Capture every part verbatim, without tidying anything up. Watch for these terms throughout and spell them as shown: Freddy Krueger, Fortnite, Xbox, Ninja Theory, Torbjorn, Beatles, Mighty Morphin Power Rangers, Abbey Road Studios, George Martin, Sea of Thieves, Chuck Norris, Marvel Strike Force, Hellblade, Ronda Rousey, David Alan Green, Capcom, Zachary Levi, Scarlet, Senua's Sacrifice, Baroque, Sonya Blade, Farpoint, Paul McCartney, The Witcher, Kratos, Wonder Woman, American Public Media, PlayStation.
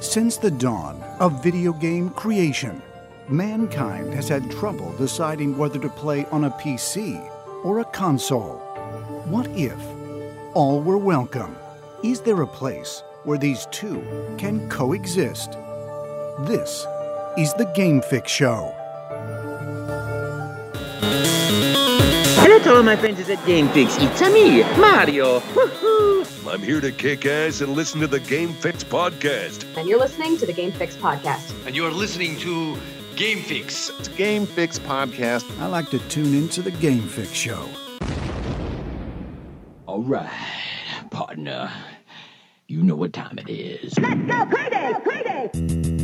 Since the dawn of video game creation, mankind has had trouble deciding whether to play on a P C or a console. What if all were welcome? Is there a place where these two can coexist? This is the Game Fix Show. Hello to all my friends at Game Fix. It's me, Mario. Woohoo! I'm here to kick ass and listen to the Game Fix podcast. And you're listening to the Game Fix podcast. And you're listening to Game Fix. It's Game Fix podcast. I like to tune into the Game Fix Show. All right, partner. You know what time it is. Let's go crazy! Crazy!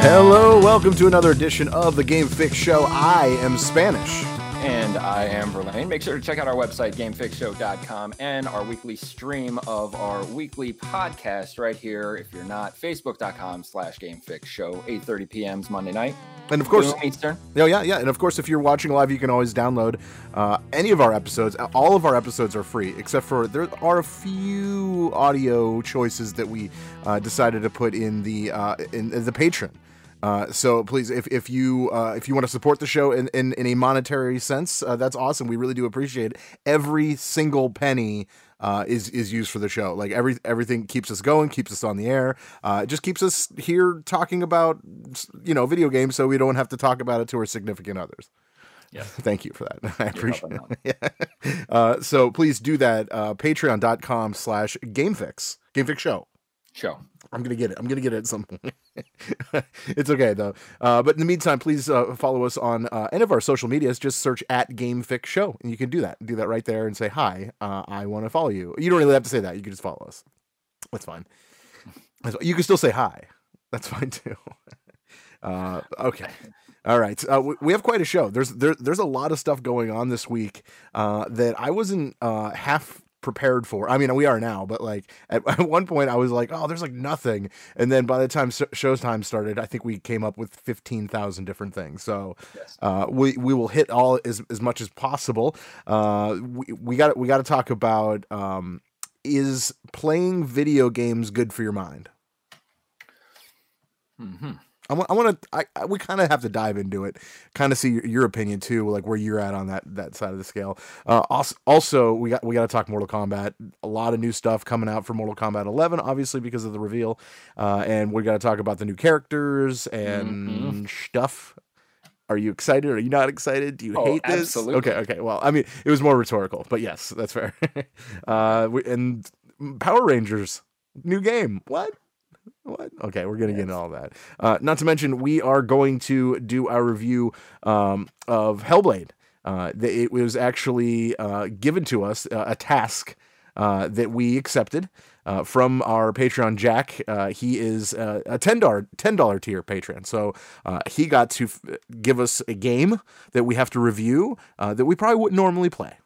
Hello, welcome to another edition of the Game Fix Show. I am Spanish. And I am Verlaine. Make sure to check out our website, game fix show dot com, and our weekly stream of our weekly podcast right here. If you're not, facebook dot com slash game fix show, eight thirty p.m. Monday night. And of course, Eastern. Oh, yeah, yeah. And of course, if you're watching live, you can always download uh, any of our episodes. All of our episodes are free, except for there are a few audio choices that we uh, decided to put in the uh, in, in the Patreon. Uh, so please, if if you uh, if you want to support the show in, in, in a monetary sense, uh, that's awesome. We really do appreciate it. Every single penny uh, is is used for the show. Like every everything keeps us going, keeps us on the air. Uh, it just keeps us here talking about, you know, video games, so we don't have to talk about it to our significant others. Yeah. Thank you for that. I appreciate it. Yeah. Uh, so please do that. Uh, patreon dot com slash gamefix. Gamefix show. Show. I'm going to get it. I'm going to get it at some point. It's okay, though. Uh, but in the meantime, please uh, follow us on uh, any of our social medias. Just search at Game Fix Show, and you can do that. Do that right there and say, hi, uh, I want to follow you. You don't really have to say that. You can just follow us. That's fine. You can still say hi. That's fine, too. Uh, okay. All right. Uh, we, we have quite a show. There's there, there's a lot of stuff going on this week uh, that I wasn't uh, half prepared for. I mean, we are now, but like at, at one point I was like, oh, there's like nothing. And then by the time so- showtime started, I think we came up with fifteen thousand different things. So yes. uh, we, we will hit all as, as much as possible. Uh, we, we got we got to talk about, um, is playing video games good for your mind? Mm-hmm. I want, I want to, I, I, we kind of have to dive into it, kind of see your, your opinion too, like where you're at on that, that side of the scale. Uh, also, also we got, we got to talk Mortal Kombat, a lot of new stuff coming out for Mortal Kombat eleven, obviously because of the reveal. Uh, and we got to talk about the new characters and mm-hmm. stuff. Are you excited? Are you not excited? Do you oh, hate this? Absolutely. Okay. Okay. Well, I mean, it was more rhetorical, but yes, that's fair. uh, we, and Power Rangers, new game. What? What? Okay, we're going to yes. get into all that. Uh, not to mention, we are going to do our review um, of Hellblade. Uh, the, it was actually uh, given to us, uh, a task uh, that we accepted uh, from our Patreon, Jack. Uh, he is uh, a ten dollars tier Patreon. So uh, he got to f- give us a game that we have to review uh, that we probably wouldn't normally play.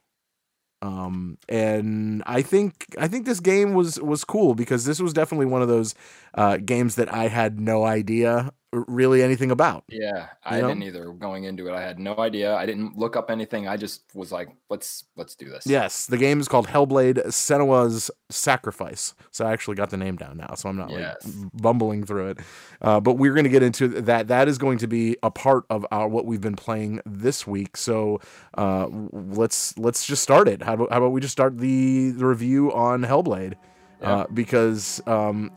Um, and I think, I think this game was, was cool because this was definitely one of those, uh, games that I had no idea really anything about. Yeah. I you know? didn't either going into it. I had no idea. I didn't look up anything. I just was like, let's, let's do this. Yes. The game is called Hellblade, Senua's Sacrifice. So I actually got the name down now, so I'm not yes. like bumbling through it. Uh, but we're going to get into that. That is going to be a part of our, what we've been playing this week. So, uh, let's, let's just start it. How about, how about we just start the, the review on Hellblade? Yeah. Uh, because, um,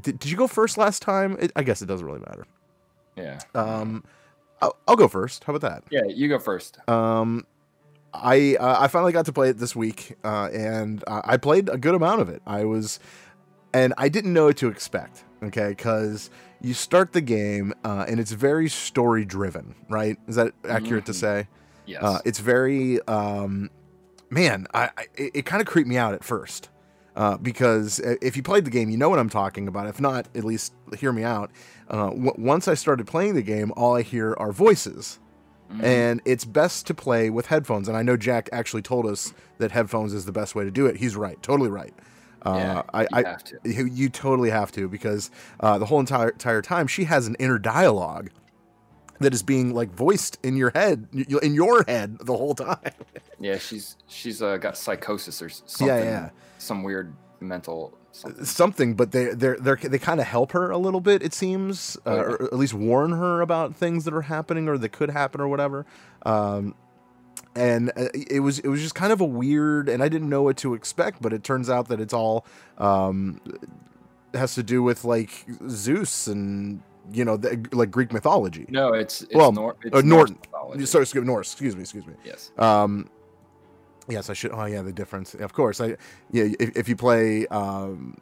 Did, did you go first last time? It, I guess it doesn't really matter. Yeah. Um, I'll, I'll go first. How about that? Yeah, you go first. Um, I uh, I finally got to play it this week, uh, and uh, I played a good amount of it. I was, and I didn't know what to expect. Okay, because you start the game, uh, and it's very story driven. Right? Is that accurate mm-hmm. to say? Yes. Uh, it's very. Um, man, I, I it, it kind of creeped me out at first. Uh, because if you played the game, you know what I'm talking about. If not, at least hear me out. Uh, w- once I started playing the game, all I hear are voices. Mm-hmm. And it's best to play with headphones. And I know Jack actually told us that headphones is the best way to do it. He's right. Totally right. Uh, yeah, I, I, you, have to. you totally have to, because uh, the whole entire entire time she has an inner dialogue that is being like voiced in your head, in your head the whole time. Yeah, she's she's uh, got psychosis or something. Yeah, yeah. Some weird mental something. something but they they're, they're, they kind of help her a little bit, it seems, uh, or at least warn her about things that are happening or that could happen or whatever. Um, And it was it was just kind of a weird, and I didn't know what to expect, but it turns out that it's all um, has to do with like Zeus and you know the, like Greek mythology. No, it's, it's well, Nor- it's uh, Norse mythology. Sorry, excuse, Norse. Excuse me, excuse me. Yes. Um, yes, I should. Oh yeah, the difference. Of course, I yeah. If, if you play um,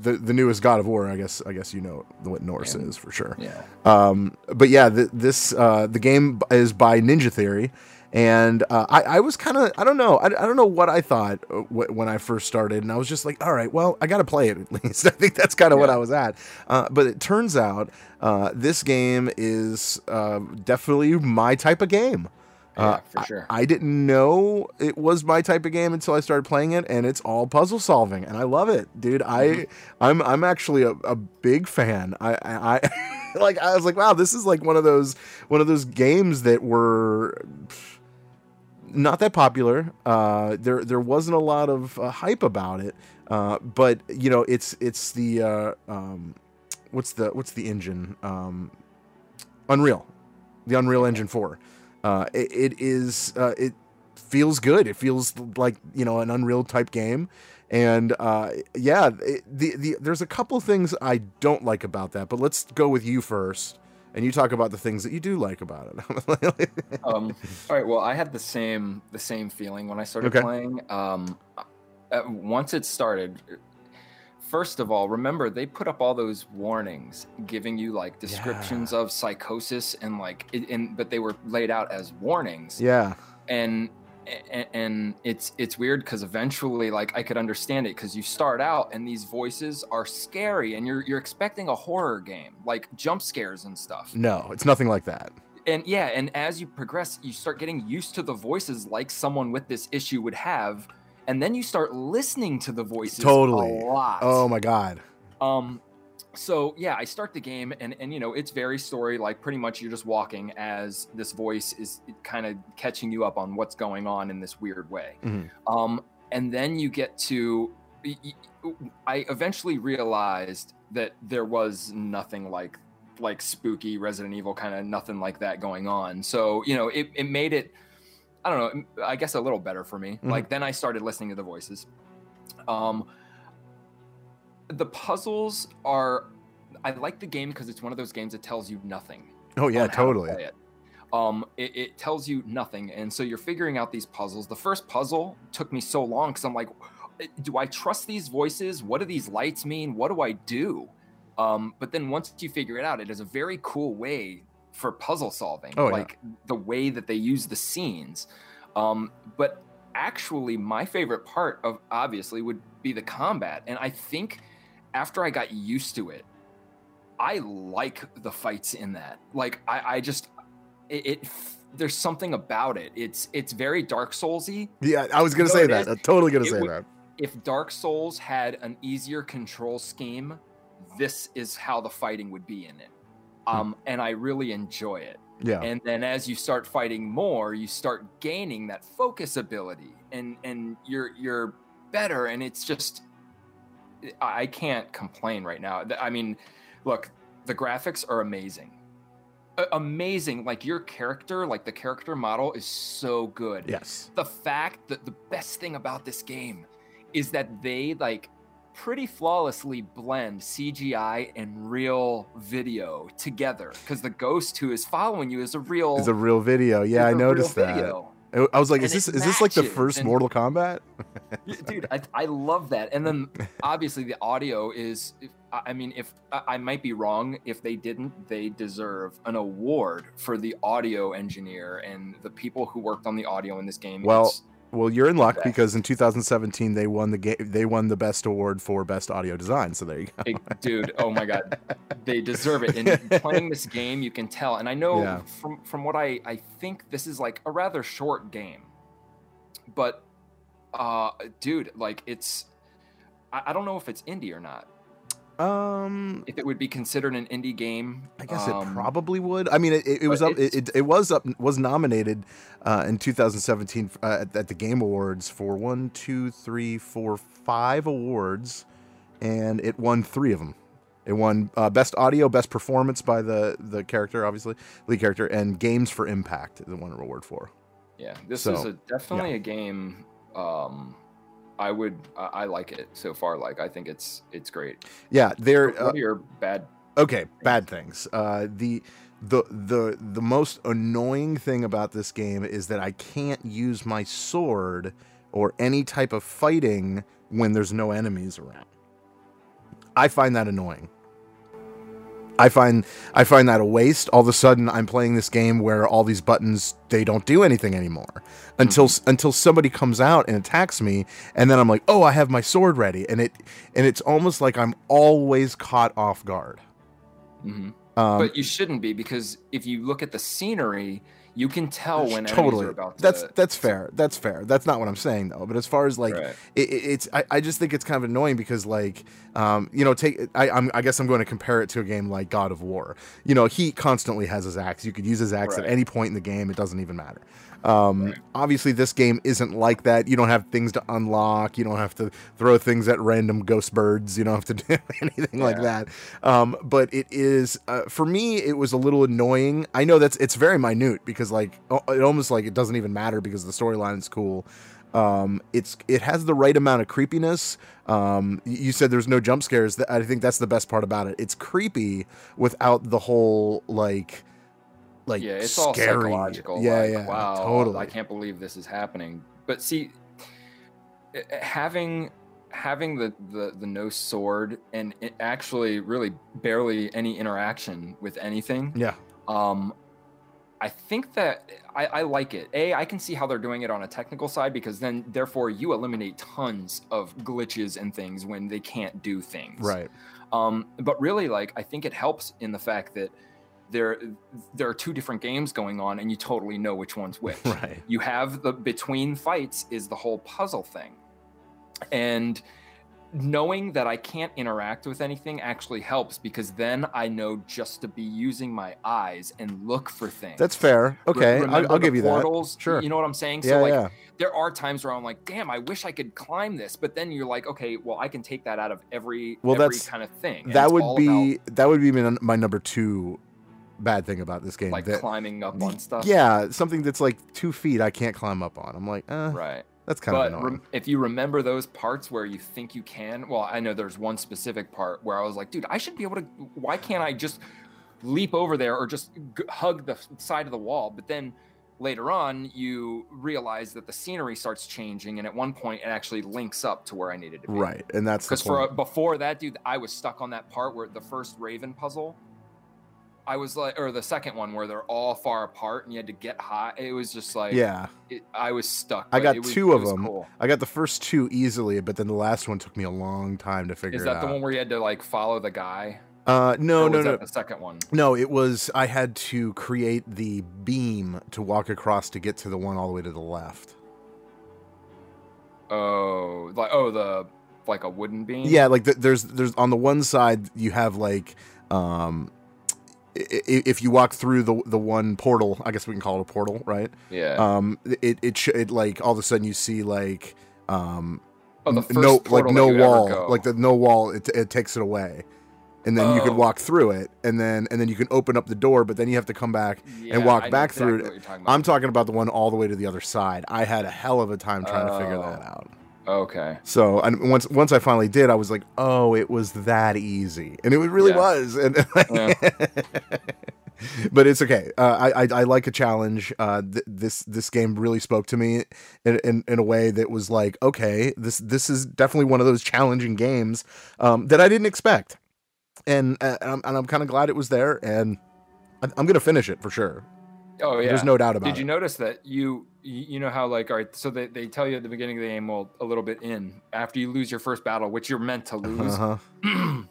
the the newest God of War, I guess I guess you know what Norse yeah. is for sure. Yeah. Um, but yeah, the, this uh, the game is by Ninja Theory. And uh, I, I was kind of, I don't know, I, I don't know what I thought w- when I first started. And I was just like, all right, well, I got to play it at least. I think that's kind of yeah. what I was at. Uh, but it turns out uh, this game is uh, definitely my type of game. Uh, yeah, for sure. I, I didn't know it was my type of game until I started playing it, and it's all puzzle solving, and I love it, dude. I, I'm, I'm actually a, a big fan. I, I, like, I was like, wow, this is like one of those, one of those games that were not that popular. Uh, there, there wasn't a lot of uh, hype about it, uh, but you know, it's, it's the, uh, um, what's the, what's the engine? Um, Unreal, the Unreal Engine four. Uh, it, it is, uh, it feels good. It feels like, you know, an Unreal type game. And, uh, yeah, it, the, the, there's a couple things I don't like about that, but let's go with you first. And you talk about the things that you do like about it. um, all right. Well, I had the same, the same feeling when I started okay. playing. Um, once it started, first of all, remember they put up all those warnings giving you like descriptions yeah. of psychosis and like, it, and but they were laid out as warnings. Yeah. And and, and it's it's weird because eventually like I could understand it because you start out and these voices are scary and you're you're expecting a horror game like jump scares and stuff. No, it's nothing like that. And yeah, and as you progress, you start getting used to the voices like someone with this issue would have. And then you start listening to the voices totally. a lot. Oh, my God. Um, so, yeah, I start the game, and, and you know, it's very story. Like, pretty much you're just walking as this voice is kind of catching you up on what's going on in this weird way. Mm-hmm. Um, and then you get to... I eventually realized that there was nothing like like spooky Resident Evil, kind of nothing like that going on. So, you know, it, it made it... I don't know, I guess a little better for me. Mm-hmm. Like, then I started listening to the voices. Um, the puzzles are... I like the game because it's one of those games that tells you nothing. Oh, yeah, totally. It. Um, it, it tells you nothing. And so you're figuring out these puzzles. The first puzzle took me so long because I'm like, do I trust these voices? What do these lights mean? What do I do? Um, but then once you figure it out, it is a very cool way for puzzle solving, oh, like yeah. the way that they use the scenes. Um, but actually my favorite part of obviously would be the combat. And I think after I got used to it, I like the fights in that. Like I, I just, it, it, there's something about it. It's, it's very Dark Souls-y. Yeah. I was going to say that. I'm totally going to say would, that. If Dark Souls had an easier control scheme, this is how the fighting would be in it. Um, and I really enjoy it. Yeah. And then as you start fighting more, you start gaining that focus ability, and and you're you're better. And it's just, I can't complain right now. I mean, look, the graphics are amazing, A- amazing. Like your character, like the character model is so good. Yes. The fact that the best thing about this game is that they like. pretty flawlessly blend C G I and real video together, because the ghost who is following you is a real is a real video. Yeah, I noticed that. Video. I was like, and is this is this like the first and, Mortal Kombat? Dude, I, I love that. And then obviously the audio is. I mean, if I might be wrong, if they didn't, they deserve an award for the audio engineer and the people who worked on the audio in this game. Well. It's, Well, you're in luck because in two thousand seventeen they won the game. They won the best award for best audio design. So there you go, dude. Oh my God, they deserve it. And playing this game, you can tell. And I know yeah. from from what I I think this is like a rather short game, but uh, dude, like it's I, I don't know if it's indie or not. Um, if it would be considered an indie game, I guess um, it probably would. I mean, it, it, it was up. It, it was up. Was nominated uh, in two thousand seventeen uh, at, at the Game Awards for one, two, three, four, five awards, and it won three of them. It won uh, best audio, best performance by the the character, obviously lead character, and games for impact. It won an award for. Yeah, this so, is a, definitely yeah. a game. Um, I would, I like it so far. Like, I think it's, it's great. Yeah. They're what are your bad. Okay. Bad things. Uh, the, the, the, the most annoying thing about this game is that I can't use my sword or any type of fighting when there's no enemies around. I find that annoying. I find, I find that a waste. All of a sudden I'm playing this game where all these buttons, they don't do anything anymore until, mm-hmm. until somebody comes out and attacks me. And then I'm like, oh, I have my sword ready. And it, and it's almost like I'm always caught off guard. Mm-hmm. Um, but you shouldn't be, because if you look at the scenery, you can tell when totally. enemies are about to... That's, that's fair. That's fair. That's not what I'm saying, though. But as far as, like, right. it, it's... I, I just think it's kind of annoying because, like, um, you know, take... I, I'm, I guess I'm going to compare it to a game like God of War. You know, he constantly has his axe. You could use his axe right. at any point in the game. It doesn't even matter. Um, right. Obviously, this game isn't like that. You don't have things to unlock. You don't have to throw things at random ghost birds. You don't have to do anything yeah. like that. Um, but it is... Uh, for me, it was a little annoying. I know that's... It's very minute because... like it almost like it doesn't even matter because the storyline is cool. Um, it's it has the right amount of creepiness. Um, you said there's no jump scares. I think that's the best part about it. It's creepy without the whole like like yeah, it's scary. all psychological. Yeah, like, yeah, wow, totally. I can't believe this is happening. But see, having having the the, the no sword and it actually really barely any interaction with anything. Yeah. Um. I think that I, I like it. A, I can see how they're doing it on a technical side because then, therefore, you eliminate tons of glitches and things when they can't do things. Right. Um, but really, like, I think it helps in the fact that there there are two different games going on and you totally know which one's which. Right. You have the between fights is the whole puzzle thing. And knowing that I can't interact with anything actually helps because then I know just to be using my eyes and look for things. That's fair. Okay. Re- I'll, I'll give you portals? that. Sure. You know what I'm saying? So yeah, like yeah. there are times where I'm like, damn, I wish I could climb this. But then you're like, okay, well, I can take that out of every, well, every that's, kind of thing. And that would be, about, that would be my number two bad thing about this game. Like that, climbing up on stuff. Yeah. Something that's like two feet I can't climb up on. I'm like, eh. Right. That's kind but of annoying. Rem- if you remember those parts where you think you can, well, I know there's one specific part where I was like, dude, I should be able to, why can't I just leap over there or just g- hug the side of the wall? But then later on, you realize that the scenery starts changing. And at one point, it actually links up to where I needed to be. Right. And that's because for a, before that, dude, I was stuck on that part where the first Raven puzzle, I was like, or the second one where they're all far apart and you had to get high. It was just like, yeah, it, I was stuck. I got was, two of them. Cool. I got the first two easily, but then the last one took me a long time to figure it out. Is that the one where you had to like follow the guy? Uh, no, or no, was no. That the second one. No, it was, I had to create the beam to walk across to get to the one all the way to the left. Oh, like, oh, the, like a wooden beam. Yeah. Like the, there's, there's on the one side you have like, um, if you walk through the the one portal, I guess we can call it a portal, right? Yeah. Um. It it, sh- it like all of a sudden you see like um. Oh, the first no, portal like no wall, like the no wall. It it takes it away, and then oh. you can walk through it, and then and then you can open up the door, but then you have to come back yeah, and walk I back exactly through it. I'm talking about the one all the way to the other side. I had a hell of a time trying oh. to figure that out. Okay. So and once once I finally did, I was like, "Oh, it was that easy," and it really yeah. was. And yeah. But it's okay. Uh, I, I I like a challenge. Uh, th- this this game really spoke to me in, in in a way that was like, okay, this this is definitely one of those challenging games um, that I didn't expect, and uh, and I'm, and I'm kind of glad it was there, and I'm gonna finish it for sure. Oh yeah, there's no doubt about it. Did you notice that you? You know how, like, all right, so they, they tell you at the beginning of the game, well, a little bit in, after you lose your first battle, which you're meant to lose, uh-huh.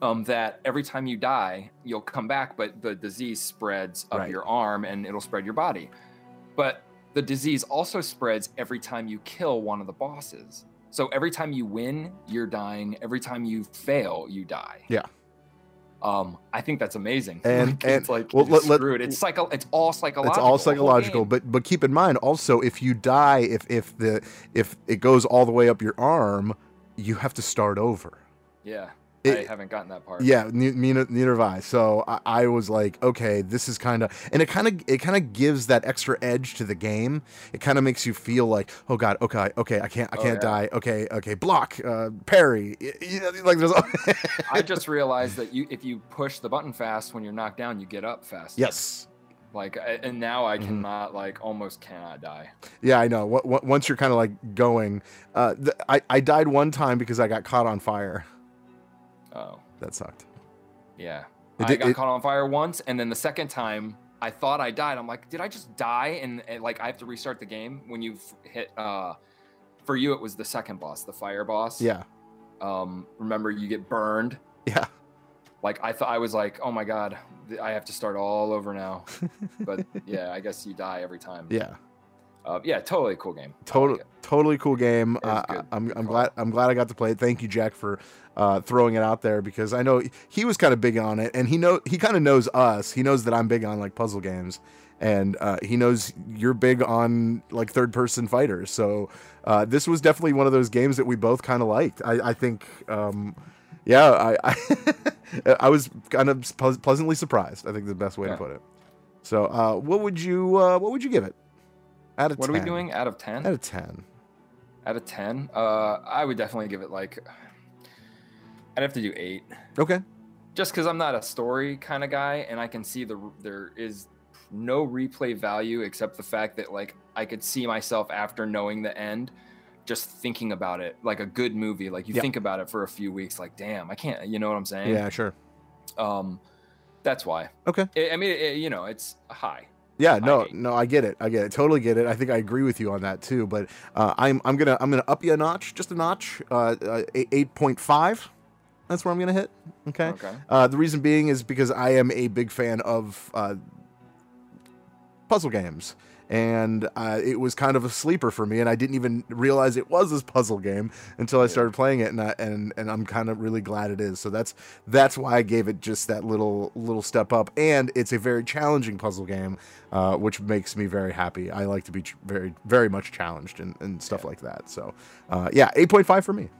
um, that every time you die, you'll come back, but the disease spreads up right. your arm and it'll spread your body. But the disease also spreads every time you kill one of the bosses. So every time you win, you're dying. Every time you fail, you die. Yeah. Um, I think that's amazing. And, like, and it's like well, let, let, screwed. It's psycho. It's all psychological. It's all psychological. But but keep in mind also, if you die, if if the if it goes all the way up your arm, you have to start over. Yeah. It, I haven't gotten that part. Yeah, neither, neither have I. So I, I was like, okay, this is kind of, and it kind of, it kind of gives that extra edge to the game. It kind of makes you feel like, oh god, okay, okay, I can't, I can't oh, yeah. die. Okay, okay, block, uh, parry. You know, like there's. I just realized that you, if you push the button fast when you're knocked down, you get up fast. Yes. Like, and now I cannot, mm-hmm. like, almost cannot die. Yeah, I know. Once you're kind of like going, uh, I I died one time because I got caught on fire. Oh, that sucked. Yeah, it, I got it, caught on fire once, and then the second time I thought I died. I'm like, did I just die? And, and like, I have to restart the game when you've hit. Uh, for you, it was the second boss, the fire boss. Yeah. Um, remember, you get burned. Yeah. Like I thought, I was like, oh my god, I have to start all over now. But yeah, I guess you die every time. Yeah. Uh, yeah, totally cool game. Totally, like totally cool game. Uh, I'm, I'm glad, I'm glad I got to play it. Thank you, Jack, for uh, throwing it out there, because I know he was kind of big on it, and he know he kind of knows us. He knows that I'm big on like puzzle games, and uh, he knows you're big on like third-person fighters. So uh, this was definitely one of those games that we both kind of liked. I, I think, um, yeah, I, I, I was kind of pleasantly surprised. I think is the best way yeah. to put it. So uh, what would you, uh, what would you give it? Out of what ten. Are we doing? Out of ten? Out of ten. Out of ten? Uh, I would definitely give it like... I'd have to do eight. Okay. Just because I'm not a story kind of guy, and I can see the there is no replay value except the fact that like I could see myself after knowing the end, just thinking about it. Like a good movie. Like you yeah. think about it for a few weeks. Like, damn, I can't... You know what I'm saying? Yeah, sure. Um, That's why. Okay. It, I mean, it, you know, it's high. Yeah, no, no, I get it. I get it. Totally get it. I think I agree with you on that too. But uh, I'm, I'm gonna, I'm gonna up you a notch, just a notch, uh, uh, eight point five. That's where I'm gonna hit. Okay. Okay. Uh, the reason being is because I am a big fan of uh, puzzle games, and uh, it was kind of a sleeper for me, and I didn't even realize it was this puzzle game until I yeah. started playing it, and I, and and I'm kind of really glad it is. So that's that's why I gave it just that little little step up, and it's a very challenging puzzle game, uh, which makes me very happy. I like to be ch- very very much challenged and, and stuff yeah. like that. So uh, yeah, eight point five for me.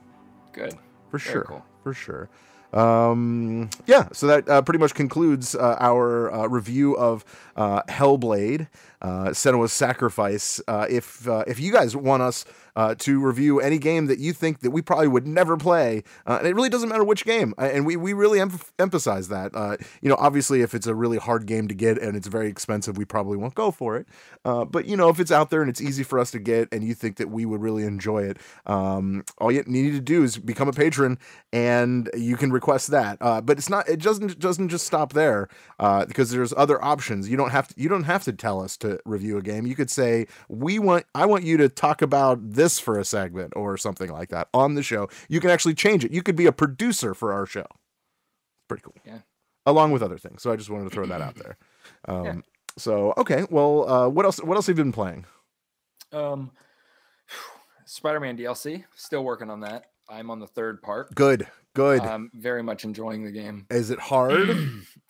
Good for very sure, cool. for sure. Um, yeah, so that uh, pretty much concludes uh, our uh, review of uh, Hellblade, uh, Senua's Sacrifice. Uh, if uh, if you guys want us uh, to review any game that you think that we probably would never play, uh, and it really doesn't matter which game, and we, we really em- emphasize that. Uh, you know, obviously, if it's a really hard game to get and it's very expensive, we probably won't go for it. Uh, but, you know, if it's out there and it's easy for us to get and you think that we would really enjoy it, um, all you need to do is become a patron, and you can record request that, uh, but it's not. It doesn't doesn't just stop there, uh, because there's other options. You don't have to. You don't have to tell us to review a game. You could say we want. I want you to talk about this for a segment or something like that on the show. You can actually change it. You could be a producer for our show. Pretty cool. Yeah. Along with other things. So I just wanted to throw that out there. Um, yeah. So okay. Well, uh, what else? What else have you been playing? Um, Spider-Man D L C. Still working on that. I'm on the third part. Good. Good. I'm very much enjoying the game. Is it hard?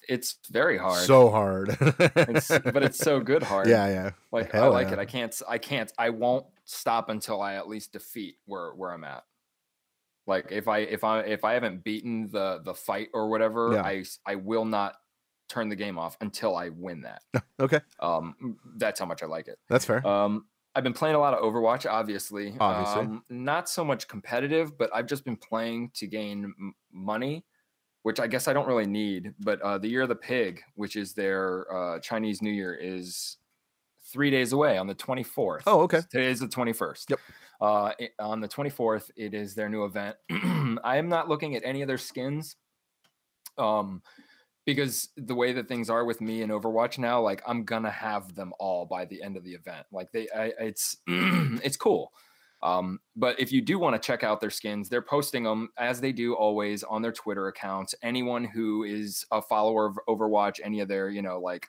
It's very hard. So hard. It's, but it's so good hard. Yeah, yeah. Like Hell I like yeah. it. I can't. I can't. I won't stop until I at least defeat where where I'm at. Like if I if I if I haven't beaten the the fight or whatever, yeah. I I will not turn the game off until I win that. Okay. Um, that's how much I like it. That's fair. Um. I've been playing a lot of Overwatch, obviously. Obviously. Um, not so much competitive, but I've just been playing to gain m- money, which I guess I don't really need. But uh, the Year of the Pig, which is their uh, Chinese New Year, is three days away on the twenty-fourth. Oh, okay. Today is the twenty-first. Yep. Uh, it, on the twenty-fourth, it is their new event. I am not looking at any of their skins. Um. Because the way that things are with me in Overwatch now, like I'm gonna have them all by the end of the event. Like they, I, it's it's cool. Um, but if you do want to check out their skins, they're posting them as they do always on their Twitter accounts. Anyone who is a follower of Overwatch, any of their, you know, like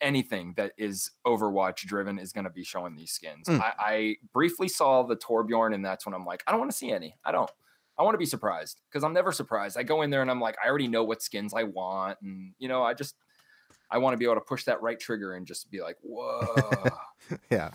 anything that is Overwatch driven is going to be showing these skins. Mm. I, I briefly saw the Torbjorn, and that's when I'm like, I don't want to see any. I don't. I want to be surprised, because I'm never surprised. I go in there and I'm like, I already know what skins I want. And, you know, I just, I want to be able to push that right trigger and just be like, whoa. Yeah.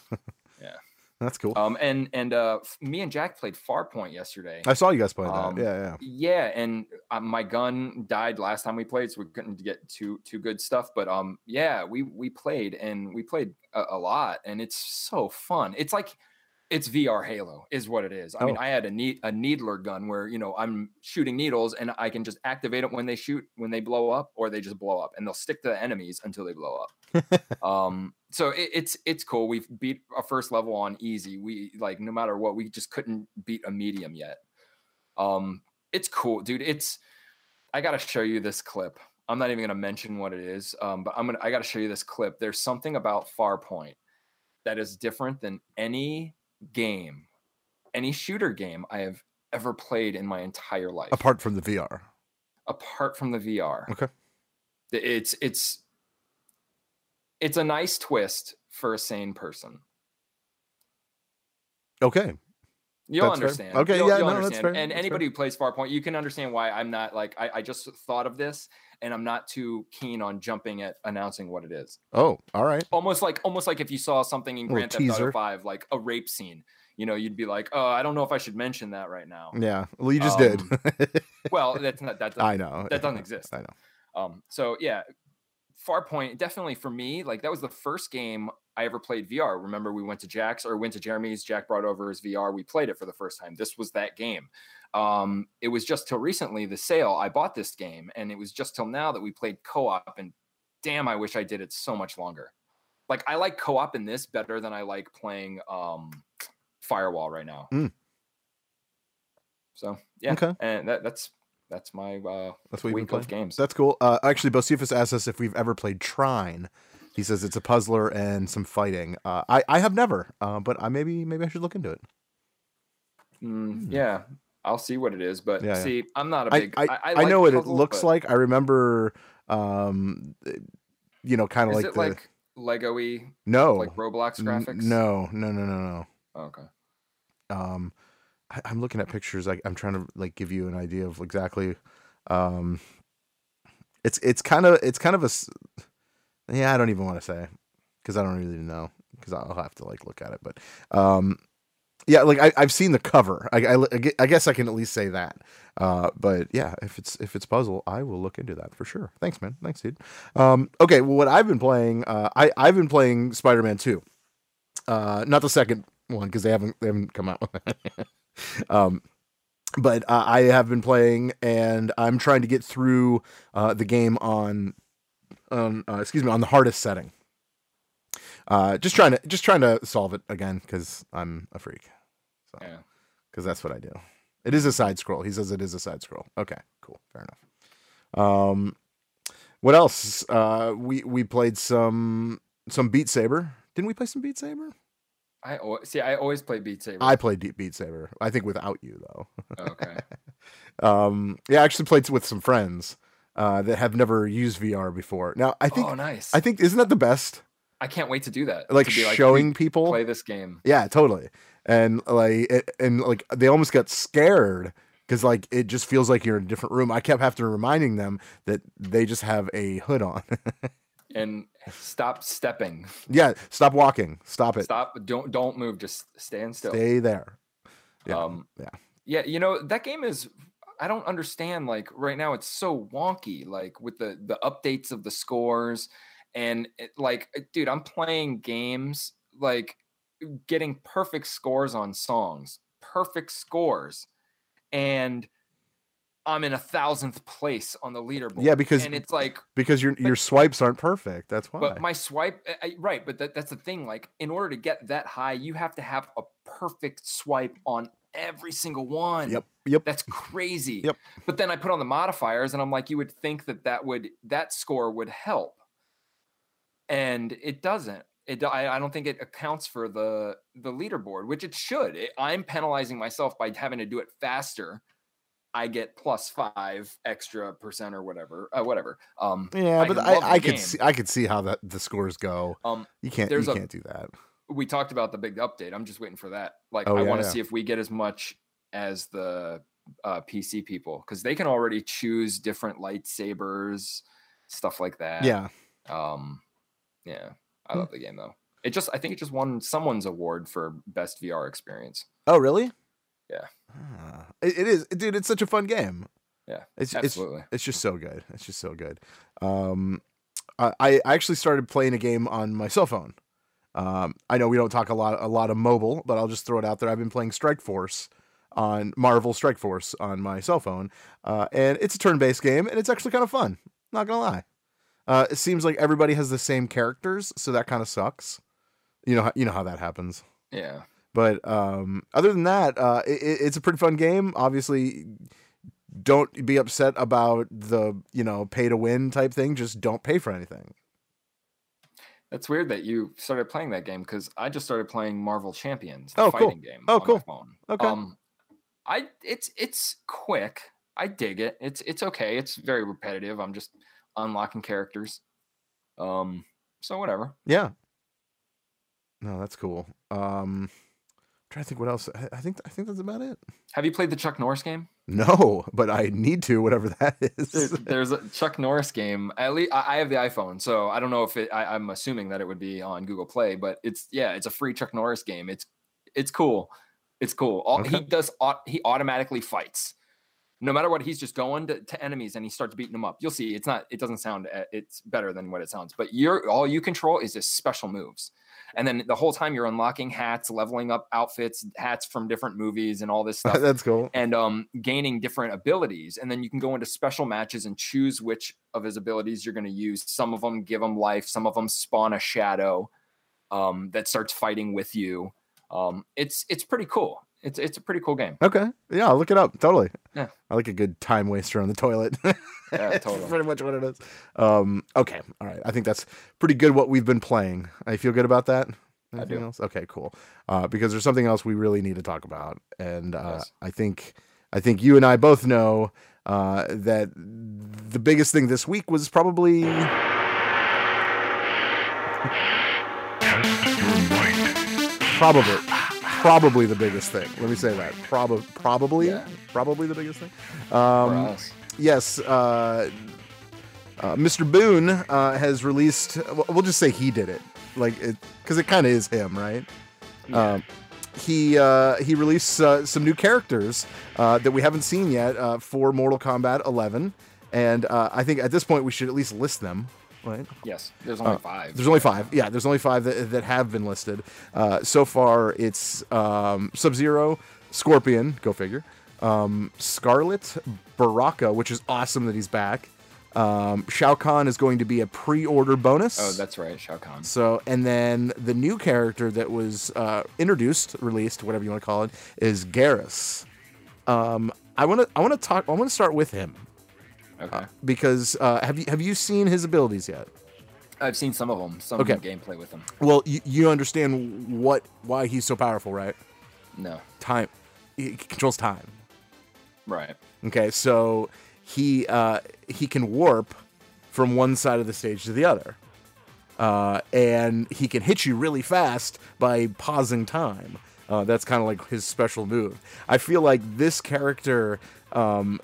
Yeah. That's cool. Um, and, and, uh, me and Jack played Farpoint yesterday. I saw you guys playing um, that. Yeah. Yeah. Yeah. And uh, my gun died last time we played, so we couldn't get too, too good stuff, but, um, yeah, we, we played and we played a, a lot, and it's so fun. It's like, it's V R Halo is what it is. I oh. mean, I had a need a needler gun where, you know, I'm shooting needles and I can just activate it when they shoot, when they blow up, or they just blow up, and they'll stick to the enemies until they blow up. um, so it, it's, it's cool. We've beat our first level on easy. We like, no matter what, we just couldn't beat a medium yet. Um, it's cool, dude. It's, I got to show you this clip. I'm not even going to mention what it is. Um, but I'm going to, I got to show you this clip. There's something about Farpoint that is different than any game, any shooter game I have ever played in my entire life, apart from the V R. Apart from the V R. Okay. It's it's it's a nice twist for a sane person. Okay. You'll that's understand. Fair. Okay, you'll, yeah, you'll no, understand. That's fair. And that's anybody fair. Who plays Farpoint, you can understand why I'm not like I, I just thought of this, and I'm not too keen on jumping at announcing what it is. Oh, all right. Almost like almost like if you saw something in Grand Theft Auto Five, like a rape scene, you know, you'd be like, oh, I don't know if I should mention that right now. Yeah. Well, you just um, did. Well, that's not that. I know that yeah, doesn't exist. I know. Um. So yeah, Farpoint definitely for me, like that was the first game I ever played V R. Remember, we went to Jack's or went to Jeremy's. Jack brought over his V R. We played it for the first time. This was that game. Um, it was just till recently the sale. I bought this game, and it was just till now that we played co-op. And damn, I wish I did it so much longer. Like I like co-op in this better than I like playing um, Firewall right now. Mm. So yeah, okay. And that, that's that's my uh, that's what week of games. That's cool. Uh, actually, Bocephus asked us if we've ever played Trine. He says it's a puzzler and some fighting. Uh, I I have never, uh, but I maybe maybe I should look into it. Mm, hmm. Yeah, I'll see what it is. But yeah, see, yeah. I'm not a big. I I, I, I like know what puzzles, it looks but... like. I remember, um, you know, kind of like it the... like Lego-y. No, like Roblox graphics. No, no, no, no, no. Oh, okay. Um, I, I'm looking at pictures. I, I'm trying to like give you an idea of exactly. Um, it's it's kind of it's kind of a. Yeah, I don't even want to say because I don't really know because I'll have to like look at it. But um, yeah, like I, I've seen the cover. I, I, I guess I can at least say that. Uh, but yeah, if it's if it's puzzle, I will look into that for sure. Thanks, man. Thanks, dude. Um, okay, well, what I've been playing, uh, I I've been playing Spider-Man two, uh, not the second one because they haven't they haven't come out. um, but uh, I have been playing, and I'm trying to get through uh, the game on. Um, uh, excuse me, on the hardest setting. Uh, just trying to just trying to solve it again because I'm a freak. So, yeah, because that's what I do. It is a side scroll. He says it is a side scroll. Okay, cool, fair enough. Um, what else? Uh, we we played some some Beat Saber. Didn't we play some Beat Saber? I o- see. I always play Beat Saber. I played Beat Saber. I think without you though. Okay. um, yeah, I actually played with some friends. Uh, that have never used V R before. Now I think, oh, nice. I think isn't that the best? I can't wait to do that. Like, be like showing people play this game. Yeah, totally. And like, it, and like they almost got scared because like it just feels like you're in a different room. I kept having to reminding them that they just have a hood on. And stop stepping. Yeah, stop walking. Stop it. Stop. Don't don't move. Just stand still. Stay there. Yeah. Um, yeah. Yeah. You know that game is. I don't understand, like, right now it's so wonky, like, with the, the updates of the scores. And, it, like, dude, I'm playing games, like, getting perfect scores on songs. Perfect scores. And I'm in a thousandth place on the leaderboard. Yeah, because, and it's like, because your your swipes aren't perfect. That's why. But my swipe, I, right, but that, that's the thing. Like, in order to get that high, you have to have a perfect swipe on every single one. Yep. Yep. That's crazy. Yep. But then I put on the modifiers and I'm like, you would think that that would, that score would help. And it doesn't. It, I, I don't think it accounts for the, the leaderboard, which it should. It, I'm penalizing myself by having to do it faster I get plus five extra percent or whatever, uh, whatever. Um, yeah, I but I, I could see, I could see how that the scores go. Um, you can't, you a, can't do that. We talked about the big update. I'm just waiting for that. Like, oh, I yeah, want to yeah. see if we get as much as the uh, P C people, because they can already choose different lightsabers, stuff like that. Yeah. Um, yeah, I love the game though. It just, I think it just won someone's award for best V R experience. Oh, really? Yeah, ah, it, it is, dude. It's such a fun game. Yeah, it's absolutely. It's, it's just so good. It's just so good. Um, I, I actually started playing a game on my cell phone. Um, I know we don't talk a lot a lot of mobile, but I'll just throw it out there. I've been playing Strike Force on Marvel Strike Force on my cell phone, uh, and it's a turn-based game, and it's actually kind of fun. Not gonna lie. Uh, it seems like everybody has the same characters, so that kind of sucks. You know, you know how that happens. Yeah. But um, other than that, uh, it, it's a pretty fun game. Obviously, don't be upset about the, you know, pay to win type thing. Just don't pay for anything. That's weird that you started playing that game, because I just started playing Marvel Champions, the oh, fighting cool. game. Oh, on cool. My phone. Okay. Um, I it's it's quick. I dig it. It's it's okay. It's very repetitive. I'm just unlocking characters. Um. So whatever. Yeah. No, that's cool. Um. Trying to think what else. I think I think that's about it. Have you played the Chuck Norris game? No, but I need to. Whatever that is. There's, there's a Chuck Norris game. At least I have the iPhone, so I don't know if it. I, I'm assuming that it would be on Google Play, but it's yeah, it's a free Chuck Norris game. It's it's cool. It's cool. All, okay. He does. He automatically fights, no matter what. He's just going to, to enemies and he starts beating them up. You'll see. It's not. It doesn't sound. It's better than what it sounds. But you're all you control is his special moves. And then the whole time you're unlocking hats, leveling up outfits, hats from different movies and all this stuff. That's cool. And um, gaining different abilities. And then you can go into special matches and choose which of his abilities you're going to use. Some of them give him life. Some of them spawn a shadow um, that starts fighting with you. Um, it's it's pretty cool. It's it's a pretty cool game. Okay. Yeah, I'll look it up. Totally. Yeah. I like a good time waster on the toilet. Yeah, totally. Pretty much what it is. Um, okay. All right. I think that's pretty good what we've been playing. I feel good about that. Anything I do. Else? Okay, cool. Uh, because there's something else we really need to talk about. And uh, yes. I think I think you and I both know uh, that the biggest thing this week was probably... probably. Probably the biggest thing. Let me say that. Probably, probably, yeah. probably the biggest thing. Um, yes, uh, uh, Mister Boone uh, has released. We'll just say he did it, like it, because it kind of is him, right? Yeah. Um, he uh, he released uh, some new characters uh, that we haven't seen yet uh, for Mortal Kombat eleven, and uh, I think at this point we should at least list them. Right. Yes, there's only uh, five. There's only five. Yeah, there's only five that, that have been listed. Uh, so far, it's um, Sub-Zero, Scorpion, go figure, um, Scarlet, Baraka, which is awesome that he's back. Um, Shao Kahn is going to be a pre-order bonus. Oh, that's right, Shao Kahn. So, and then the new character that was uh, introduced, released, whatever you want to call it, is Garrus. Um, I want to. I want to talk. I want to start with him. Okay. Uh, because uh, have you have you seen his abilities yet? I've seen some of them. Some okay. gameplay with him. Well, you, you understand what why he's so powerful, right? No. Time. He controls time. Right. Okay. So he uh, he can warp from one side of the stage to the other, uh, and he can hit you really fast by pausing time. Uh, that's kind of like his special move. I feel like this character. Um,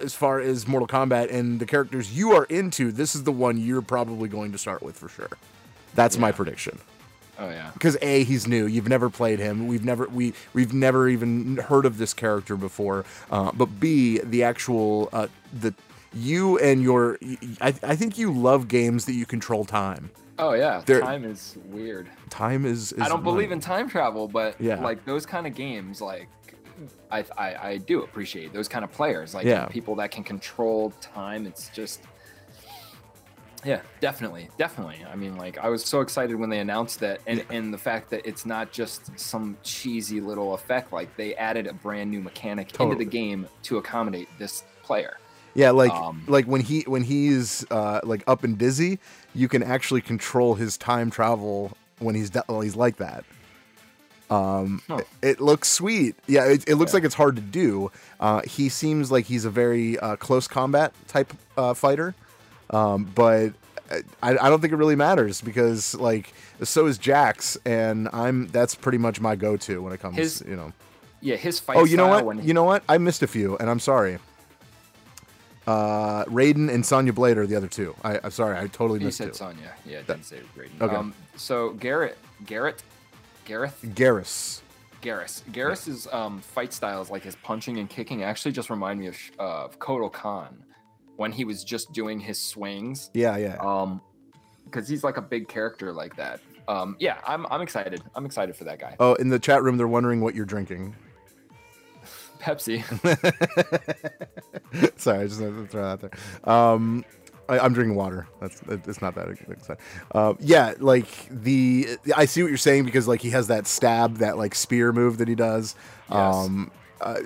as far as Mortal Kombat and the characters you are into, this is the one you're probably going to start with for sure. That's yeah. my prediction. Oh yeah. Because A, he's new. You've never played him. We've never, we, we've never even heard of this character before. Uh, but B, the actual, uh, the, you and your, I, I think you love games that you control time. Oh yeah. They're, time is weird. Time is, is I don't believe in time travel, but yeah. like those kind of games, like, I, I I do appreciate those kind of players, like yeah. people that can control time. It's just, yeah, definitely, definitely. I mean, like I was so excited when they announced that, and yeah. and the fact that it's not just some cheesy little effect. Like they added a brand new mechanic totally. into the game to accommodate this player. Yeah, like um, like when he when he's uh, like up and dizzy, you can actually control his time travel when he's de- well, he's like that. Um, huh. It looks sweet. Yeah, it, it looks yeah. like it's hard to do. Uh, he seems like he's a very uh, close combat type uh, fighter, um, but I, I don't think it really matters because, like, so is Jax, and I'm that's pretty much my go-to when it comes, his, you know. Yeah, his fight. Oh, you know what? He... You know what? I missed a few, and I'm sorry. Uh, Raiden and Sonya Blade are the other two. I, I'm sorry, I totally you missed it. You said Sonya. Yeah, I didn't that, say Raiden. Okay. Um, so Garrett, Garrett. Gareth? Garrus. Garrus. Garrus's um, fight styles, like his punching and kicking, actually just remind me of uh, Kotal Kahn when he was just doing his swings. Yeah, yeah. Um, because he's like a big character like that. Um, yeah, I'm I'm excited. I'm excited for that guy. Oh, in the chat room, they're wondering what you're drinking. Pepsi. Sorry, I just had to throw that out there. Um... I, I'm drinking water. That's it's not that exciting. Uh, yeah, like the I see what you're saying because like he has that stab, that like spear move that he does. Yes. Um, uh,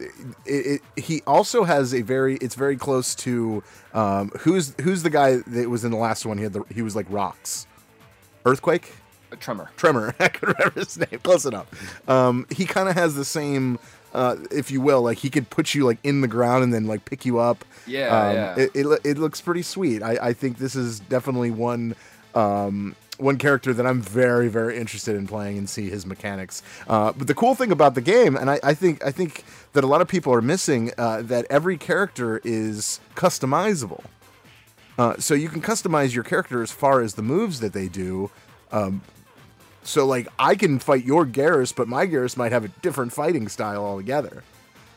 it, it, he also has a very it's very close to um, who's who's the guy that was in the last one? He had the he was like rocks, earthquake, a tremor, tremor. I could remember his name. Close enough. Um, he kind of has the same. Uh, if you will, like he could put you like in the ground and then like pick you up. Yeah, um, yeah. It, it it looks pretty sweet. I, I think this is definitely one um, one character that I'm very very interested in playing and see his mechanics. Uh, but the cool thing about the game, and I, I think I think that a lot of people are missing uh, that every character is customizable. Uh, so you can customize your character as far as the moves that they do. Um, So, like, I can fight your Garrus, but my Garrus might have a different fighting style altogether.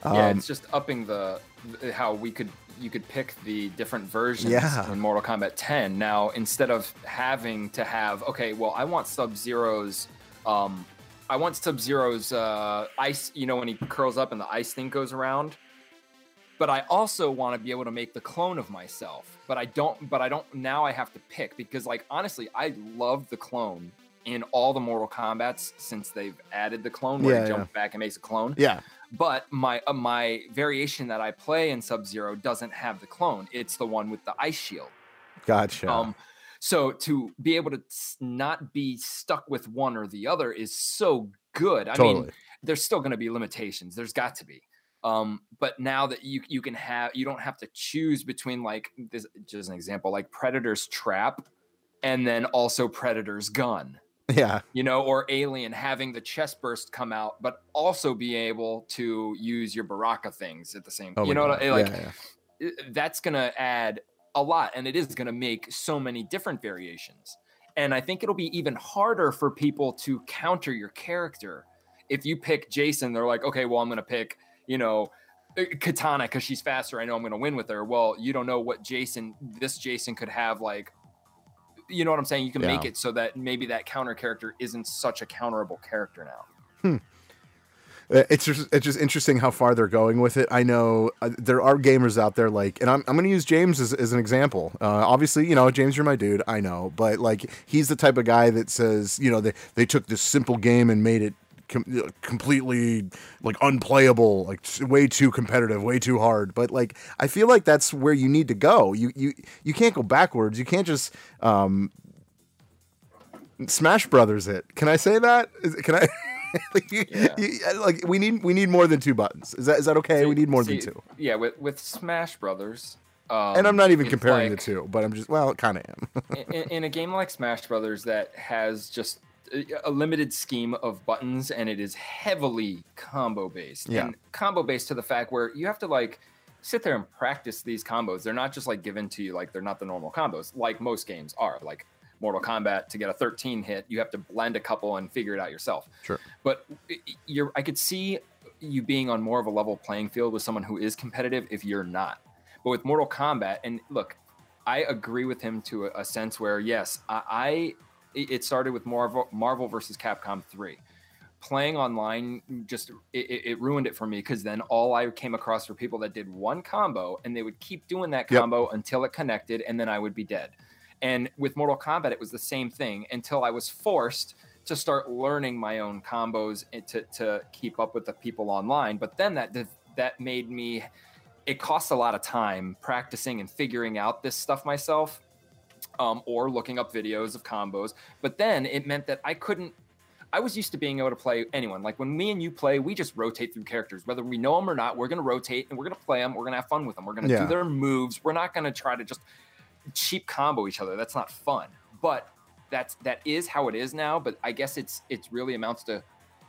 Um, yeah, it's just upping the how we could you could pick the different versions yeah. in Mortal Kombat ten. Now, instead of having to have, okay, well, I want Sub-Zero's, um, I want Sub-Zero's uh, ice, you know, when he curls up and the ice thing goes around. But I also want to be able to make the clone of myself. But I don't, but I don't, now I have to pick because, like, honestly, I love the clone. In all the Mortal Kombats since they've added the clone where yeah, he jumps yeah. back and makes a clone. Yeah. But my uh, my variation that I play in Sub-Zero doesn't have the clone. It's the one with the ice shield. Gotcha. Um, so to be able to not be stuck with one or the other is so good. I totally. mean, there's still going to be limitations. There's got to be. Um, but now that you you can have, you don't have to choose between like this, just an example, like Predator's trap and then also Predator's gun. Yeah, you know, or Alien having the chest burst come out, but also be able to use your Baraka things at the same. Oh you know, what I, like yeah, yeah. that's gonna add a lot, and it is gonna make so many different variations. And I think it'll be even harder for people to counter your character if you pick Jason. They're like, okay, well, I'm gonna pick, you know, Katana because she's faster. I know I'm gonna win with her. Well, you don't know what Jason. This Jason could have like. You know what I'm saying? You can yeah. make it so that maybe that counter character isn't such a counterable character now. Hmm. It's just it's just interesting how far they're going with it. I know uh, there are gamers out there like, and I'm I'm going to use James as, as an example. Uh, obviously, you know, James, you're my dude. I know, but like he's the type of guy that says, you know, they they took this simple game and made it com- completely like unplayable, like way too competitive, way too hard. But like I feel like that's where you need to go. You you you can't go backwards. You can't just um, Smash Brothers it. Can I say that? Is, can I? like, you, yeah. you, like we need we need more than two buttons. Is that is that okay? See, we need more see, than two. Yeah, with with Smash Brothers. Um, and I'm not even comparing like, the two, but I'm just well, kind of am. in, in a game like Smash Brothers that has just a limited scheme of buttons and it is heavily combo based yeah. and combo based to the fact where you have to like sit there and practice these combos. They're not just like given to you. Like they're not the normal combos. Like most games are like Mortal Kombat to get a thirteen hit. You have to blend a couple and figure it out yourself. Sure. But you're, I could see you being on more of a level playing field with someone who is competitive if you're not, but with Mortal Kombat. And look, I agree with him to a, a sense where yes, I, I it started with Marvel, Marvel versus Capcom three. Playing online just it, it ruined it for me because then all I came across were people that did one combo and they would keep doing that combo yep. until it connected and then I would be dead. And with Mortal Kombat, it was the same thing until I was forced to start learning my own combos and to to keep up with the people online. But then that that made me it cost a lot of time practicing and figuring out this stuff myself. Um, or looking up videos of combos, but then it meant that I couldn't I was used to being able to play anyone. Like when me and you play, we just rotate through characters, whether we know them or not. We're going to rotate and we're going to play them. We're going to have fun with them. We're going to yeah. do their moves. We're not going to try to just cheap combo each other. That's not fun. But that's that is how it is now. But I guess it's it really amounts to,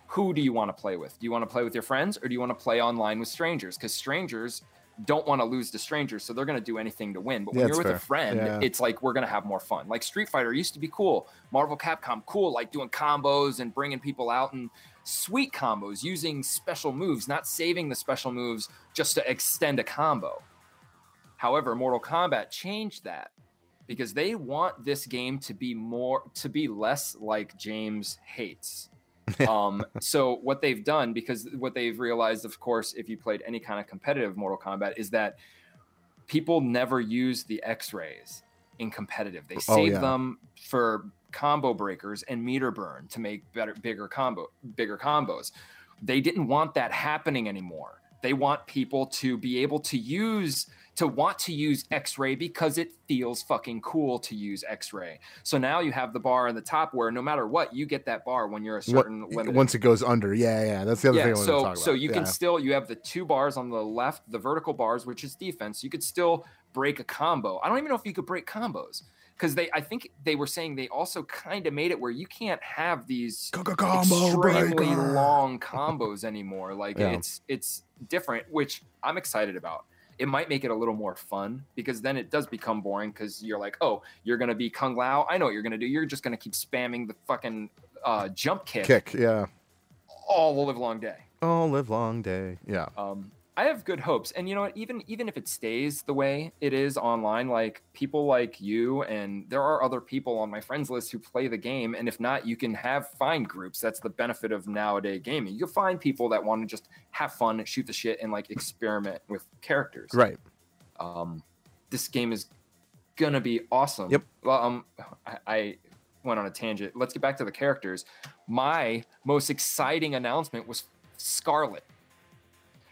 who do you want to play with? Do you want to play with your friends, or do you want to play online with strangers? Because strangers don't want to lose to strangers, so they're going to do anything to win. But when yeah, you're with fair. a friend, yeah. it's like, we're going to have more fun. Like Street Fighter used to be cool. Marvel Capcom, cool, like doing combos and bringing people out, and sweet combos using special moves, not saving the special moves just to extend a combo. However, Mortal Kombat changed that because they want this game to be more, to be less like James hates. um, so what they've done, because what they've realized, of course, if you played any kind of competitive Mortal Kombat, is that people never use the X-rays in competitive. They save oh, yeah. them for combo breakers and meter burn to make better, bigger combo, bigger combos. They didn't want that happening anymore. They want people to be able to use, to want to use X-ray because it feels fucking cool to use X-ray. So now you have the bar on the top where no matter what, you get that bar when you're a certain what, once it goes under. Yeah, yeah, that's the other yeah, thing I want so, to talk about. So you yeah. can still, you have the two bars on the left, the vertical bars, which is defense. You could still break a combo. I don't even know if you could break combos, because they, I think they were saying they also kind of made it where you can't have these extremely breaker. long combos anymore. Like yeah. it's it's different, which I'm excited about. It might make it a little more fun, because then it does become boring, because you're like, oh, you're going to be Kung Lao. I know what you're going to do. You're just going to keep spamming the fucking uh, jump kick. Kick, yeah. All the live long day. All live long day, yeah. Um, I have good hopes. And you know what? Even, even if it stays the way it is online, like people like you, and there are other people on my friends list who play the game. And if not, you can have find groups. That's the benefit of nowadays gaming. You can find people that want to just have fun and shoot the shit and like experiment with characters. Right. Um, this game is going to be awesome. Yep. Well, um, I, I went on a tangent. Let's get back to the characters. My most exciting announcement was Scarlet.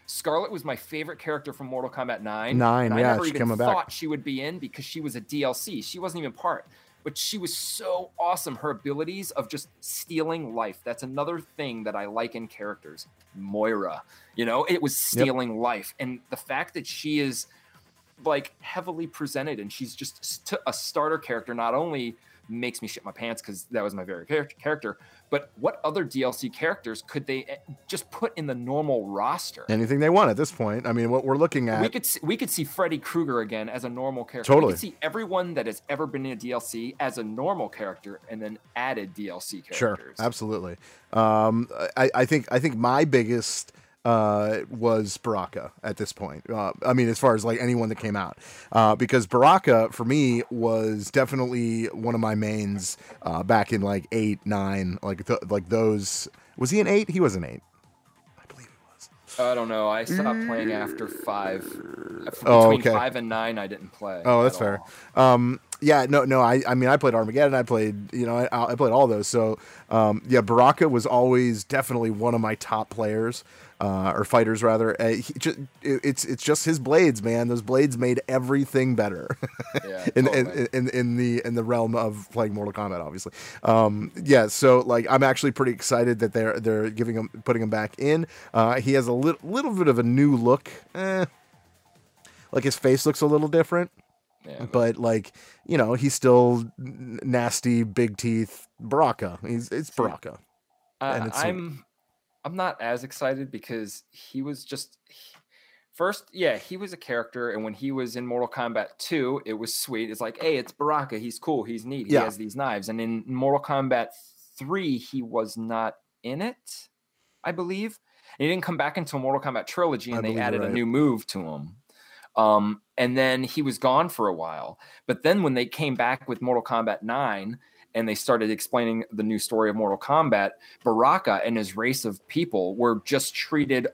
Scarlet was my favorite character from Mortal Kombat nine. Nine, I yeah, never she even thought back. she would be in, because she was a D L C. She wasn't even part, but she was so awesome. Her abilities of just stealing life. That's another thing that I like in characters. Moira, you know, it was stealing yep. life. And the fact that she is like heavily presented and she's just a starter character not only makes me shit my pants, because that was my very character, but what other D L C characters could they just put in the normal roster? Anything they want at this point. I mean, what we're looking at, we could see, we could see Freddy Krueger again as a normal character. Totally. We could see everyone that has ever been in a D L C as a normal character, and then added D L C characters. Sure, absolutely. Um, I, I think I think my biggest uh was Baraka at this point. uh, I mean, as far as like anyone that came out, uh because Baraka for me was definitely one of my mains uh back in like eight nine, like th- like those. Was he an eight? He was an eight, I believe he was. I don't know, I stopped playing after five. Between oh, okay. five and nine I didn't play. Oh, that's fair. all. um Yeah, no, no. I, I mean, I played Armageddon. I played, you know, I, I played all those. So, um, yeah, Baraka was always definitely one of my top players, uh, or fighters rather. Uh, he just, it, it's it's just his blades, man. Those blades made everything better. Yeah, in, totally. in in in the in the realm of playing Mortal Kombat, obviously. Um, yeah. So, like, I'm actually pretty excited that they're they're giving him putting him back in. Uh, he has a little little bit of a new look. Eh. Like his face looks a little different. Yeah, but, but like, you know, he's still nasty, big teeth Baraka. He's it's Baraka. Uh, and it's I'm, sweet. I'm not as excited because he was just he, first. Yeah, he was a character, and when he was in Mortal Kombat two, it was sweet. It's like, hey, it's Baraka. He's cool. He's neat. He yeah. has these knives. And in Mortal Kombat three, he was not in it, I believe. And he didn't come back until Mortal Kombat Trilogy, and I they added right. a new move to him. Um, and then he was gone for a while, but then when they came back with Mortal Kombat nine and they started explaining the new story of Mortal Kombat, Baraka and his race of people were just treated,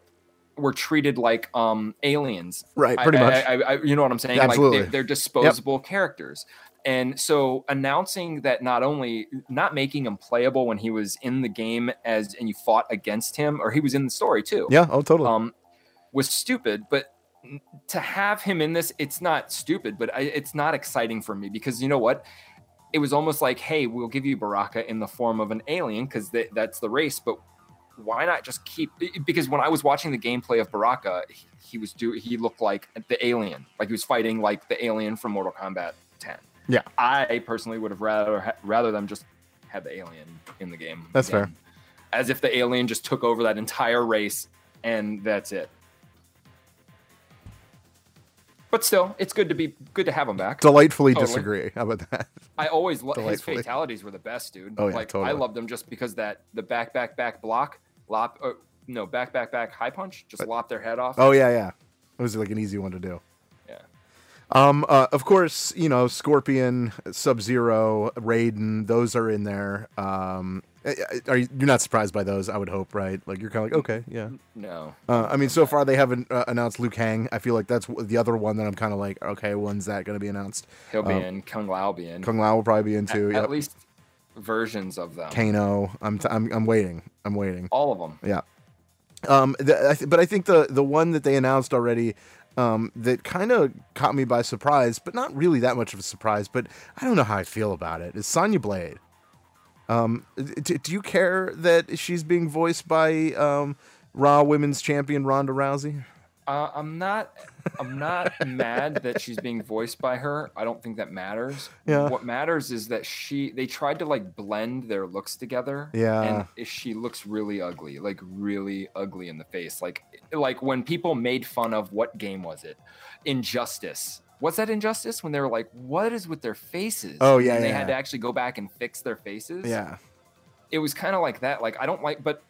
were treated like, um, aliens. Right. Pretty I, much. I, I, I, you know what I'm saying? Absolutely. Like they're, they're disposable yep. characters. And so announcing that, not only not making him playable when he was in the game as, and you fought against him, or he was in the story too. Yeah. Oh, totally. Um, was stupid, but to have him in this, it's not stupid, but I, it's not exciting for me, because you know what? it was almost like, hey, we'll give you Baraka in the form of an alien because th- that's the race, but why not just keep, because when I was watching the gameplay of Baraka, he, he was do he looked like the alien, like he was fighting like the alien from Mortal Kombat ten. Yeah, I personally would have rather rather them just have the alien in the game. That's again. fair. As if the alien just took over that entire race and that's it. But still, it's good to be good to have him back. Delightfully totally. disagree. How about that? I always love his fatalities were the best, dude. Oh, yeah, like totally. I loved them just because that the back back back block lop uh, no back back back high punch just but, lop their head off. Oh yeah, yeah. It was like an easy one to do. Yeah. Um. Uh, of course, you know, Scorpion, Sub-Zero, Raiden, those are in there. Um. Are you, you're not surprised by those? I would hope, right? Like you're kind of like, okay, yeah. No. Uh, I mean, so far they haven't uh, announced Liu Kang. I feel like that's the other one that I'm kind of like, okay, when's that going to be announced? He'll be um, in. Kung Lao will be in. Kung Lao will probably be in too. At, yep. at least versions of them. Kano. I'm. T- I'm. I'm waiting. I'm waiting. All of them. Yeah. Um. The, I th- but I think the the one that they announced already. Um, that kind of caught me by surprise, but not really that much of a surprise, but I don't know how I feel about it, is Sonya Blade. Um, do, do you care that she's being voiced by um, Raw Women's Champion Ronda Rousey? Uh, I'm not I'm not mad that she's being voiced by her. I don't think that matters. Yeah. What matters is that she they tried to like blend their looks together. Yeah. And she looks really ugly, like really ugly in the face. Like like when people made fun of what game was it? Injustice. Was that Injustice? When they were like, what is with their faces? Oh yeah. And they yeah. had to actually go back and fix their faces. Yeah. It was kind of like that. Like I don't like but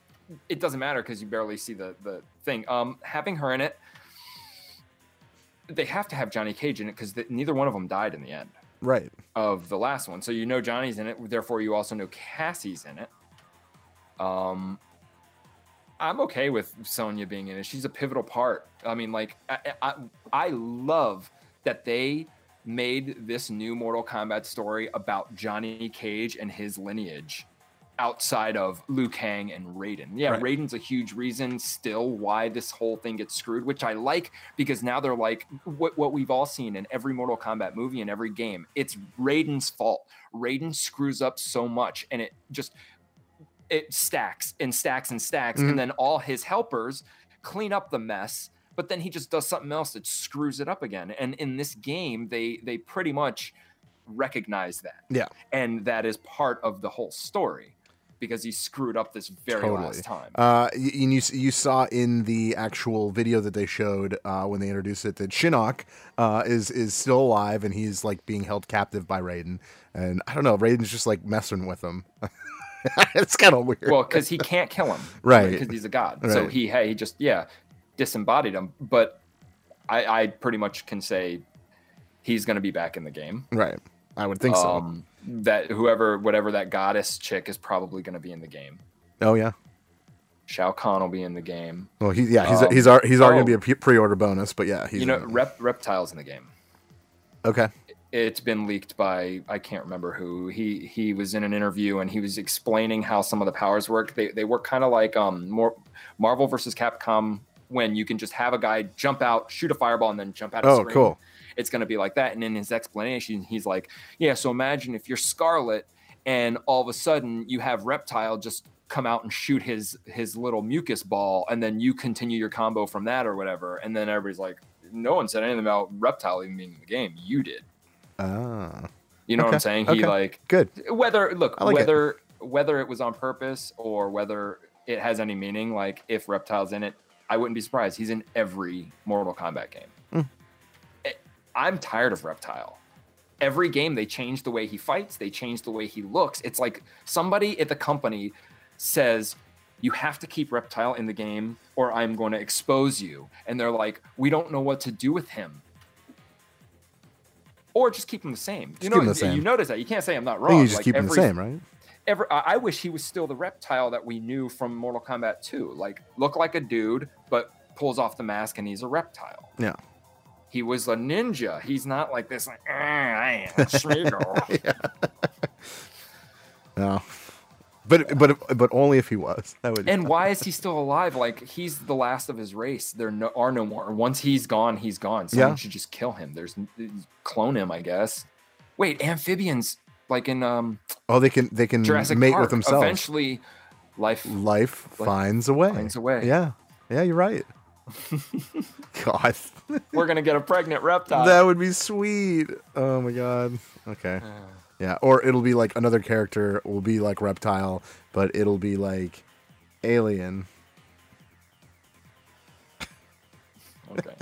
it doesn't matter because you barely see the, the thing. Um, having her in it, they have to have Johnny Cage in it because neither one of them died in the end right. of the last one. So you know Johnny's in it, therefore you also know Cassie's in it. Um, I'm okay with Sonya being in it. She's a pivotal part. I mean, like, I, I, I love that they made this new Mortal Kombat story about Johnny Cage and his lineage. Outside of Liu Kang and Raiden. Yeah, right. Raiden's a huge reason still why this whole thing gets screwed, which I like because now they're like, what, what we've all seen in every Mortal Kombat movie and every game, it's Raiden's fault. Raiden screws up so much and it just, it stacks and stacks and stacks. Mm-hmm. And then all his helpers clean up the mess, but then he just does something else that screws it up again. And in this game, they they pretty much recognize that. Yeah. And that is part of the whole story. Because he screwed up this very totally. last time. Uh, you, you you saw in the actual video that they showed uh, when they introduced it that Shinnok uh, is is still alive and he's like being held captive by Raiden. And I don't know, Raiden's just like messing with him. It's kind of weird. Well, because he can't kill him, right? Because he's a god. Right. So he he just yeah disembodied him. But I, I pretty much can say he's going to be back in the game, right? I would think um, so. That whoever, whatever that goddess chick is probably going to be in the game. Oh yeah, Shao Kahn will be in the game. Well, he yeah, he's um, he's he's, he's oh, already going to be a pre-order bonus, but yeah, he's you know, rep, reptiles in the game. Okay, it's been leaked by I can't remember who. He he was in an interview and he was explaining how some of the powers work. They they work kind of like um more Marvel versus Capcom when you can just have a guy jump out, shoot a fireball, and then jump out. Of oh, screen. Cool. It's going to be like that. And in his explanation, he's like, yeah, so imagine if you're Scarlet and all of a sudden you have Reptile just come out and shoot his his little mucus ball and then you continue your combo from that or whatever. And then everybody's like, no one said anything about Reptile even being in the game. You did. Ah, you know okay. what I'm saying? Okay. He like good whether look, like whether it. whether it was on purpose or whether it has any meaning, like if Reptile's in it, I wouldn't be surprised. He's in every Mortal Kombat game. Mm. I'm tired of Reptile. Every game, they change the way he fights. They change the way he looks. It's like somebody at the company says, you have to keep Reptile in the game or I'm going to expose you. And they're like, we don't know what to do with him. Or just keep him the same. You know, the same. You notice that. You can't say I'm not wrong. I think you just like keep every, him the same, right? Every, I wish he was still the Reptile that we knew from Mortal Kombat two. Like, look like a dude, but pulls off the mask and he's a reptile. Yeah. He was a ninja. He's not like this. Like, I am a Smeagol. yeah. No, but but but only if he was. That would and why is he still alive? Like he's the last of his race. There no, are no more. Once he's gone, he's gone. Someone yeah. should just kill him. There's clone him, I guess. Wait, amphibians like in um. Oh, they can they can Jurassic mate Park. With themselves. Eventually, life life finds a way. Finds a way. Yeah, yeah, you're right. God, we're gonna get a pregnant reptile. That would be sweet. Oh my God. Okay. Yeah. Yeah, or it'll be like another character will be like Reptile, but it'll be like Alien. Okay.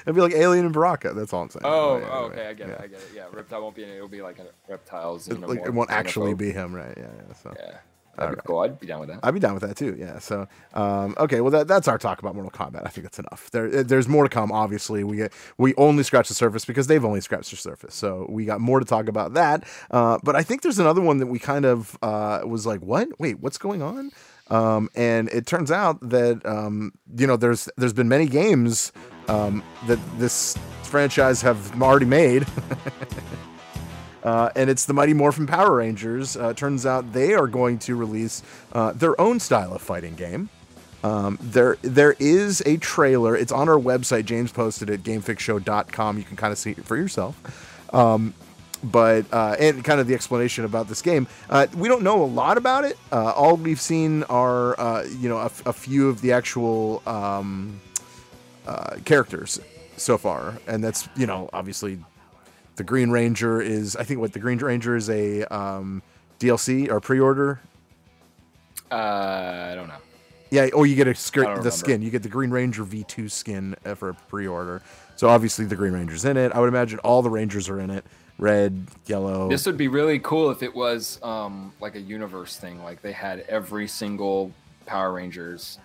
It'll be like Alien and Baraka. That's all I'm saying. Oh, anyway, oh okay, anyway. I get yeah. it. I get it. Yeah, Reptile won't be in it. It'll be like a Reptile's. It, like, it won't actually be him, right? Yeah, yeah. So. Yeah. That'd be cool. I'd be down with that. I'd be down with that too. Yeah. So, um, okay. Well, that, that's our talk about Mortal Kombat. I think that's enough. There, there's more to come. Obviously, we we only scratched the surface because they've only scratched the surface. So we got more to talk about that. Uh, but I think there's another one that we kind of uh, was like, what? Wait, what's going on? Um, and it turns out that um, you know, there's there's been many games um, that this franchise have already made. Uh, and it's the Mighty Morphin Power Rangers. Uh, turns out they are going to release uh, their own style of fighting game. Um, there, there is a trailer. It's on our website. James posted it, game fix show dot com. You can kind of see it for yourself. Um, but uh, and kind of the explanation about this game. Uh, we don't know a lot about it. Uh, all we've seen are uh, you know a, a few of the actual um, uh, characters so far, and that's you know obviously. The Green Ranger is, I think, what the Green Ranger is a um, D L C or pre-order. Uh, I don't know. Yeah, or you get a skirt, the remember. skin. You get the Green Ranger V two skin for a pre-order. So obviously the Green Ranger's in it. I would imagine all the Rangers are in it. Red, yellow. This would be really cool if it was um, like a universe thing. Like they had every single Power Rangers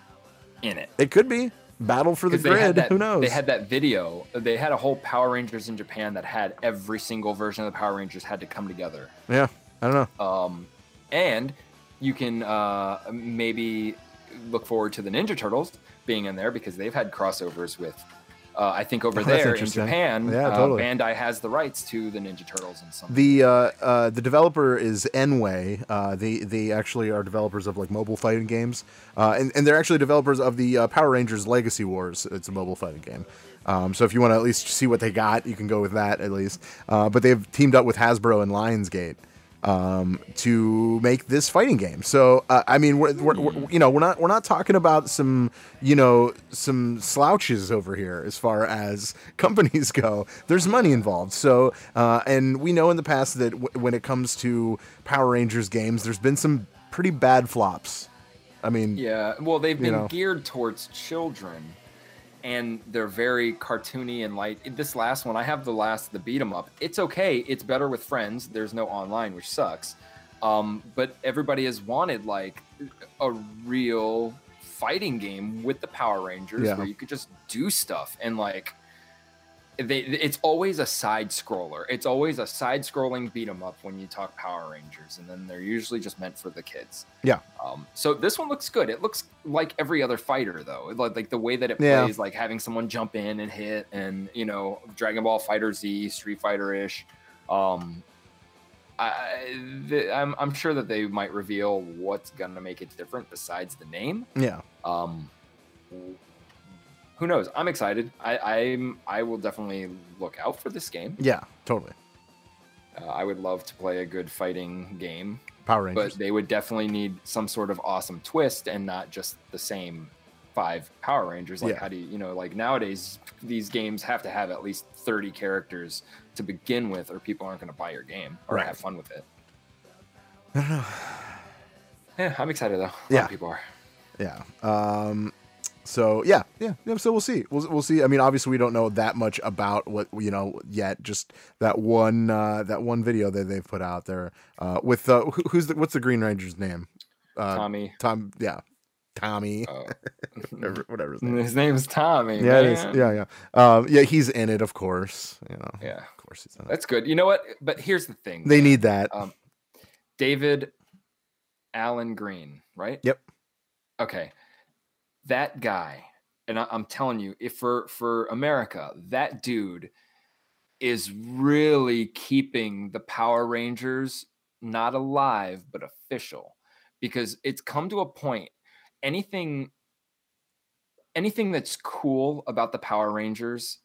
in it. It could be. Battle for the Grid, that, who knows? They had that video. They had a whole Power Rangers in Japan that had every single version of the Power Rangers had to come together. Yeah, I don't know. Um, and you can uh, maybe look forward to the Ninja Turtles being in there because they've had crossovers with, uh, I think over oh, there in Japan, yeah, uh, totally. Bandai has the rights to the Ninja Turtles and something. The, uh, uh, the developer is Enway. Uh, they, they actually are developers of like mobile fighting games. Uh, and, and they're actually developers of the uh, Power Rangers Legacy Wars. It's a mobile fighting game. Um, so if you want to at least see what they got, you can go with that at least. Uh, but they've teamed up with Hasbro and Lionsgate um, to make this fighting game. So, uh, I mean, we're, we're, we're, you know, we're not, we're not talking about some, you know, some slouches over here as far as companies go, there's money involved. So, uh, and we know in the past that w- when it comes to Power Rangers games, there's been some pretty bad flops. I mean, yeah, well, they've been know. geared towards children and they're very cartoony and light. This last one, I have the last, the beat 'em up. It's okay. It's better with friends. There's no online, which sucks. Um, but everybody has wanted like a real fighting game with the Power Rangers yeah. where you could just do stuff. And like, they, it's always a side scroller. It's always a side scrolling beat 'em up when you talk Power Rangers. And then they're usually just meant for the kids. Yeah. Um, so this one looks good. It looks like every other fighter though. Like, like the way that it yeah. plays, like having someone jump in and hit and, you know, Dragon Ball Fighter Z, Street Fighter ish. Um, I, the, I'm, I'm sure that they might reveal what's going to make it different besides the name. Yeah. Um, who knows? I'm excited. I, I'm, I will definitely look out for this game. Yeah, totally. Uh, I would love to play a good fighting game. Power Rangers. But they would definitely need some sort of awesome twist and not just the same five Power Rangers. Like yeah. how do you, you know, like nowadays these games have to have at least thirty characters to begin with, or people aren't going to buy your game or right. have fun with it. I don't know. Yeah, I'm excited though. Yeah, a lot of people are. Yeah. Um, so yeah, yeah, yeah. So we'll see. We'll we'll see. I mean, obviously we don't know that much about what you know yet. Just that one uh, that one video that they've put out there uh, with uh, who's the, what's the Green Ranger's name? Uh, Tommy. Tom. Yeah. Tommy, oh. whatever, whatever his name is. His name is Tommy. Yeah, man. It is. yeah, yeah. Um, yeah, he's in it, of course. You know, yeah, of course he's in it. That's good. You know what? But here's the thing: they man. need that. Um, David Alan Green, right? Yep. Okay, that guy, and I, I'm telling you, if for for America, that dude is really keeping the Power Rangers not alive but official, because it's come to a point. Anything, anything that's cool about the Power Rangers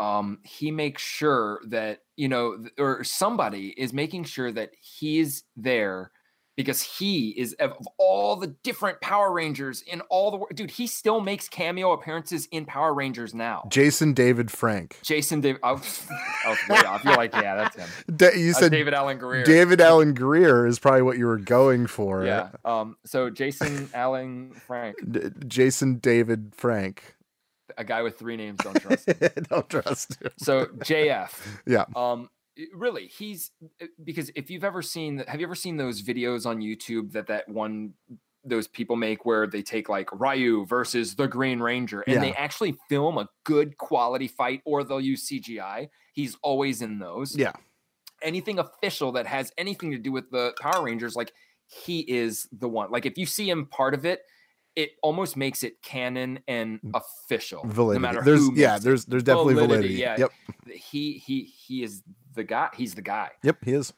um, he makes sure that, you know, or somebody is making sure that he's there because he is, of all the different Power Rangers in all the world, dude, he still makes cameo appearances in Power Rangers now. Jason David Frank. Jason David. I was, I was way off. You're like, yeah, that's him. Da- you uh, said David Alan Greer. David Alan Greer is probably what you were going for. Yeah. Um. So Jason Alan Frank. D- Jason David Frank. A guy with three names. Don't trust him. Don't trust him. So J F. Yeah. Um. Really, he's, because if you've ever seen, have you ever seen those videos on YouTube that that one, those people make where they take like Ryu versus the Green Ranger and yeah. they actually film a good quality fight, or they'll use C G I? He's always in those. Yeah. Anything official that has anything to do with the Power Rangers, like he is the one. Like if you see him part of it, it almost makes it canon and official. Validity. No matter there's, who. Yeah, there's there's definitely validity. validity. Yeah. Yep. He he he is the guy. He's the guy. Yep, he is.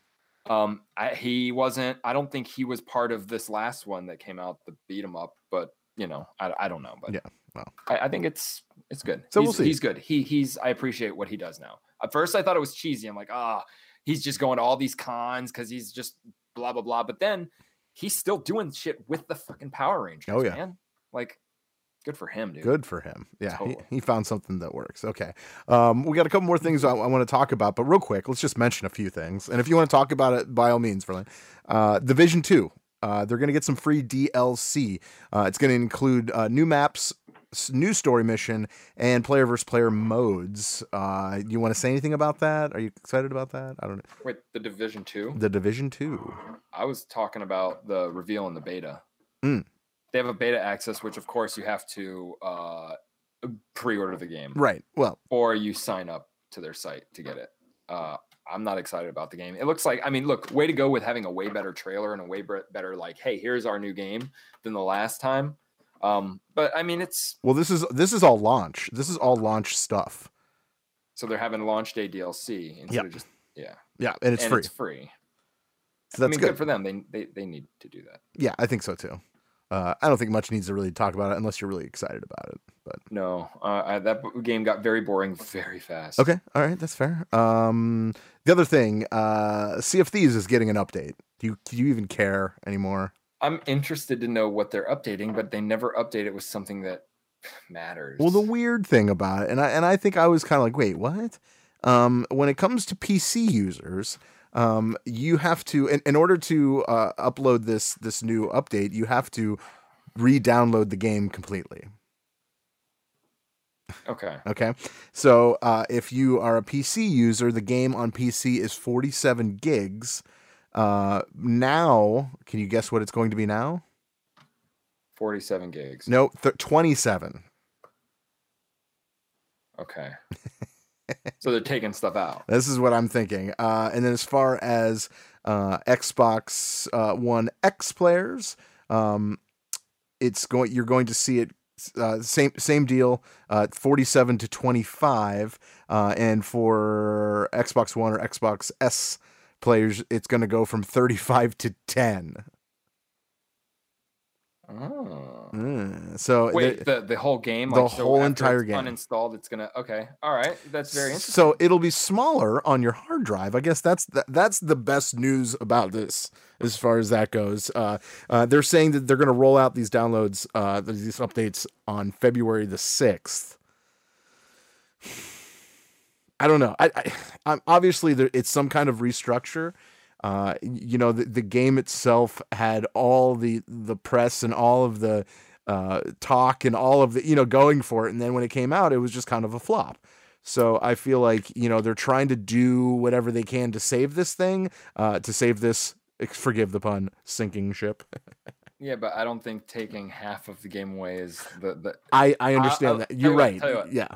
Um, I, he wasn't. I don't think he was part of this last one that came out, the beat him up. But you know, I, I don't know. But yeah, well, I, I think it's it's good. So he's, we'll see. He's good. He he's. I appreciate what he does now. At first, I thought it was cheesy. I'm like, ah, oh, he's just going to all these cons because he's just blah blah blah. But then he's still doing shit with the fucking Power Rangers. Oh yeah, man. Like, good for him, dude. Good for him. Yeah, totally. he, he found something that works. Okay, um, we got a couple more things I, I want to talk about, but real quick, let's just mention a few things. And if you want to talk about it, by all means, Verlaine. Uh, Division two, uh, they're going to get some free D L C. Uh, it's going to include uh, new maps, new story mission, and player versus player modes. Uh, you want to say anything about that? Are you excited about that? I don't know. Wait, the Division two? The Division two. I was talking about the reveal in the beta. Mm. They have a beta access, which of course you have to uh, pre-order the game. Right. Well, or you sign up to their site to get it. Uh, I'm not excited about the game. It looks like, I mean, look, way to go with having a way better trailer and a way better, like, hey, here's our new game than the last time. Um, but I mean, it's, well, this is, this is all launch. This is all launch stuff. So they're having launch day D L C instead yep. of just, yeah. Yeah. And it's and free. It's free. So that's I mean, good. good for them. They, they, they need to do that. Yeah. I think so too. Uh, I don't think much needs to really talk about it unless you're really excited about it. But no, uh, I, that game got very boring very fast. Okay, all right, that's fair. Um, the other thing, uh, Sea of Thieves is getting an update. Do you do you even care anymore? I'm interested to know what they're updating, but they never update it with something that matters. Well, the weird thing about it, and I and I think I was kind of like, wait, what? Um, when it comes to P C users. Um, you have to, in, in order to, uh, upload this, this new update, you have to re-download the game completely. Okay. Okay. So, uh, if you are a P C user, the game on P C is forty-seven gigs. Uh, now, can you guess what it's going to be now? forty-seven gigs. No, th- twenty-seven. Okay. So they're taking stuff out. This is what I'm thinking. Uh, and then as far as uh, Xbox uh, One X players, um, it's going. You're going to see it uh, same same deal, uh, forty-seven to twenty-five. Uh, and for Xbox One or Xbox S players, it's going to go from thirty-five to ten. Oh. Mm. So wait, the, the the whole game, like, the so whole entire game uninstalled. It's gonna okay. All right, that's very interesting. So it'll be smaller on your hard drive. I guess that's the, that's the best news about this as far as that goes. Uh, uh, they're saying that they're gonna roll out these downloads, uh, these updates on February the sixth. I don't know. I, I I'm obviously there, it's some kind of restructure. Uh, you know, the, the game itself had all the, the press and all of the uh, talk and all of the, you know, going for it. And then when it came out, it was just kind of a flop. So I feel like, you know, they're trying to do whatever they can to save this thing, uh, to save this, forgive the pun, sinking ship. Yeah, but I don't think taking half of the game away is the... the... I, I understand I'll, that. I'll, You're right. What, you yeah.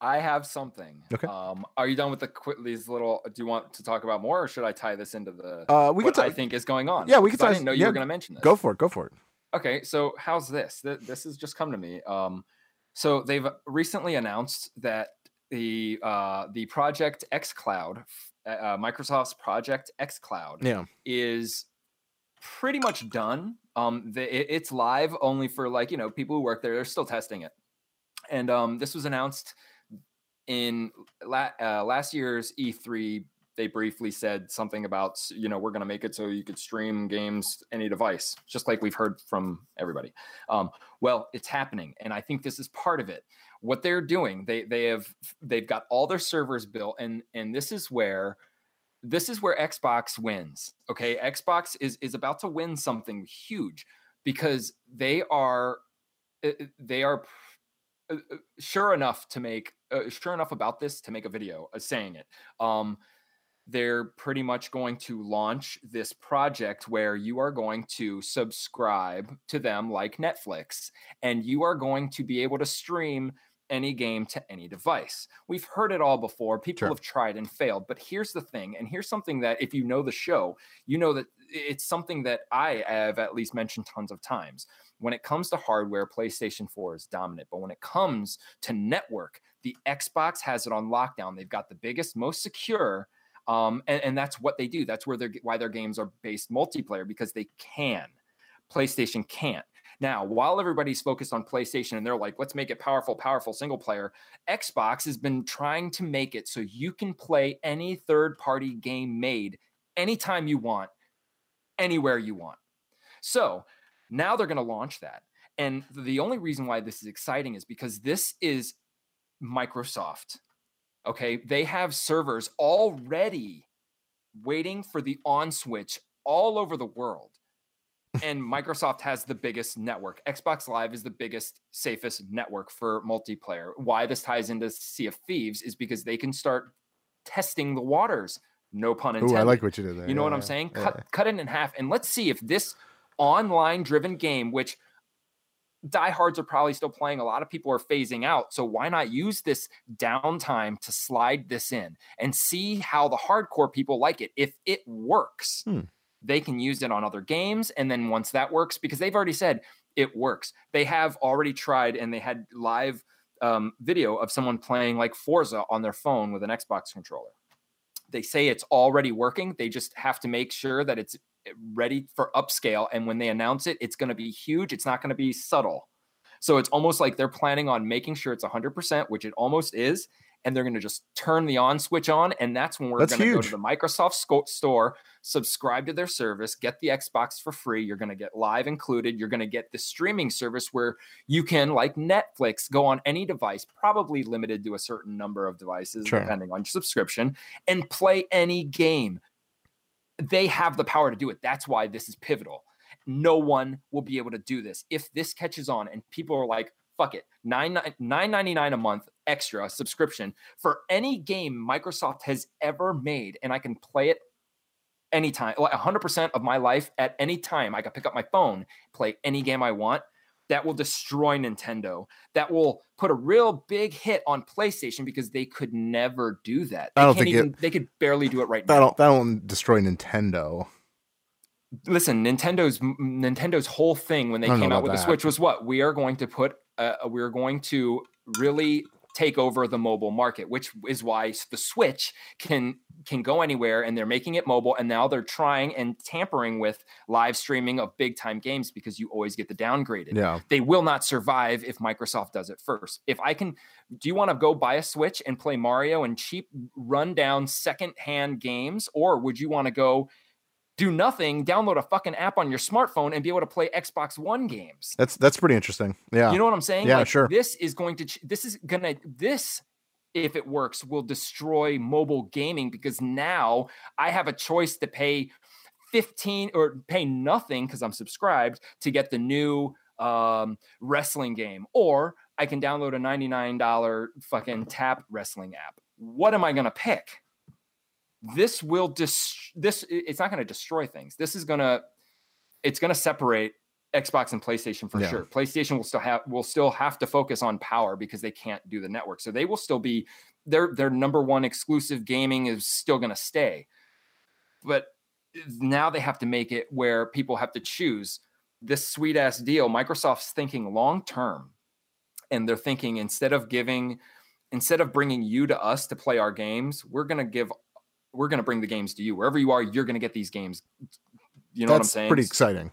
I have something. Okay. Um, are you done with the qu- these little? Do you want to talk about more, or should I tie this into the? Uh, we what could t- I think is going on. Yeah, we could. Tie I didn't know you yeah, were going to mention this. Go for it. Go for it. Okay, so how's this? Th- this has just come to me. Um, so they've recently announced that the uh, the Project X Cloud, uh, Microsoft's Project X Cloud, yeah. is pretty much done. Um, the, it, it's live only for, like, you know, people who work there. They're still testing it, and um, this was announced in la uh, last year's E three, they briefly said something about, you know, we're going to make it so you could stream games any device, just like we've heard from everybody. Um, well, it's happening, and I think this is part of it. What they're doing, they they have they've got all their servers built, and and this is where this is where Xbox wins. Okay, Xbox is is about to win something huge because they are they are sure enough to make uh, sure enough about this to make a video saying it. Um, They're pretty much going to launch this project where you are going to subscribe to them like Netflix, and you are going to be able to stream any game to any device. We've heard it all before. People sure. have tried and failed, but here's the thing, and here's something that if you know the show, you know that it's something that I have at least mentioned tons of times. When it comes to hardware, PlayStation four is dominant, but when it comes to network, the Xbox has it on lockdown. They've got the biggest, most secure. Um, and, and that's what they do. That's where they're, why their games are based multiplayer, because they can. PlayStation can't. Now, while everybody's focused on PlayStation and they're like, let's make it powerful, powerful single player, Xbox has been trying to make it so you can play any third-party game made anytime you want, anywhere you want. So now they're going to launch that. And the only reason why this is exciting is because this is Microsoft. Okay, they have servers already waiting for the on switch all over the world. And Microsoft has the biggest network. Xbox Live is the biggest, safest network for multiplayer. Why this ties into Sea of Thieves is because they can start testing the waters. No pun intended. Ooh, I like what you did there. You know yeah, what I'm saying? Yeah. Cut, cut it in half. And let's see if this online-driven game, which diehards are probably still playing. A lot of people are phasing out. So why not use this downtime to slide this in and see how the hardcore people like it? If it works, hmm. they can use it on other games. And then once that works, because they've already said it works, they have already tried, and they had live um, video of someone playing like Forza on their phone with an Xbox controller. They say it's already working. They just have to make sure that it's ready for upscale, and when they announce it, it's going to be huge. It's not going to be subtle. So it's almost like they're planning on making sure it's one hundred percent, which it almost is, and they're going to just turn the on switch on, and that's when we're that's going to huge. Go to the Microsoft store, subscribe to their service, get the Xbox for free. You're going to get Live included. You're going to get the streaming service where you can, like Netflix, go on any device, probably limited to a certain number of devices, sure. depending on your subscription, and play any game. They have the power to do it. That's why this is pivotal. No one will be able to do this. If this catches on and people are like, fuck it, nine ninety-nine a month extra subscription for any game Microsoft has ever made, and I can play it anytime, like one hundred percent of my life at any time. I can pick up my phone, play any game I want. That will destroy Nintendo. That will put a real big hit on PlayStation because they could never do that. They I don't can't think even, it, they could barely do it right that now. Don't, that won't destroy Nintendo. Listen, Nintendo's Nintendo's whole thing when they came out with that. The Switch was what we are going to put. Uh, we are going to really take over the mobile market, which is why the Switch can can go anywhere, and they're making it mobile, and now they're trying and tampering with live streaming of big time games because you always get the downgraded. Yeah. They will not survive if Microsoft does it first. If I can, do you want to go buy a Switch and play Mario and cheap rundown secondhand games, or would you want to go do nothing, download a fucking app on your smartphone and be able to play Xbox One games? That's that's pretty interesting. Yeah. You know what I'm saying? Yeah, like, sure. This is going to, this is going to, this, if it works, will destroy mobile gaming, because now I have a choice to pay fifteen or pay nothing because I'm subscribed to get the new um, wrestling game, or I can download a ninety-nine dollar fucking tap wrestling app. What am I going to pick? This will dis this. It's not going to destroy things. This is going to, it's going to separate Xbox and PlayStation for yeah. sure. PlayStation will still have, will still have to focus on power because they can't do the network. So they will still be their, their number one exclusive gaming is still going to stay. But now they have to make it where people have to choose this sweet ass deal. Microsoft's thinking long-term, and they're thinking instead of giving, instead of bringing you to us to play our games, we're going to give we're going to bring the games to you. Wherever you are, you're going to get these games. You know That's what I'm saying? That's pretty exciting.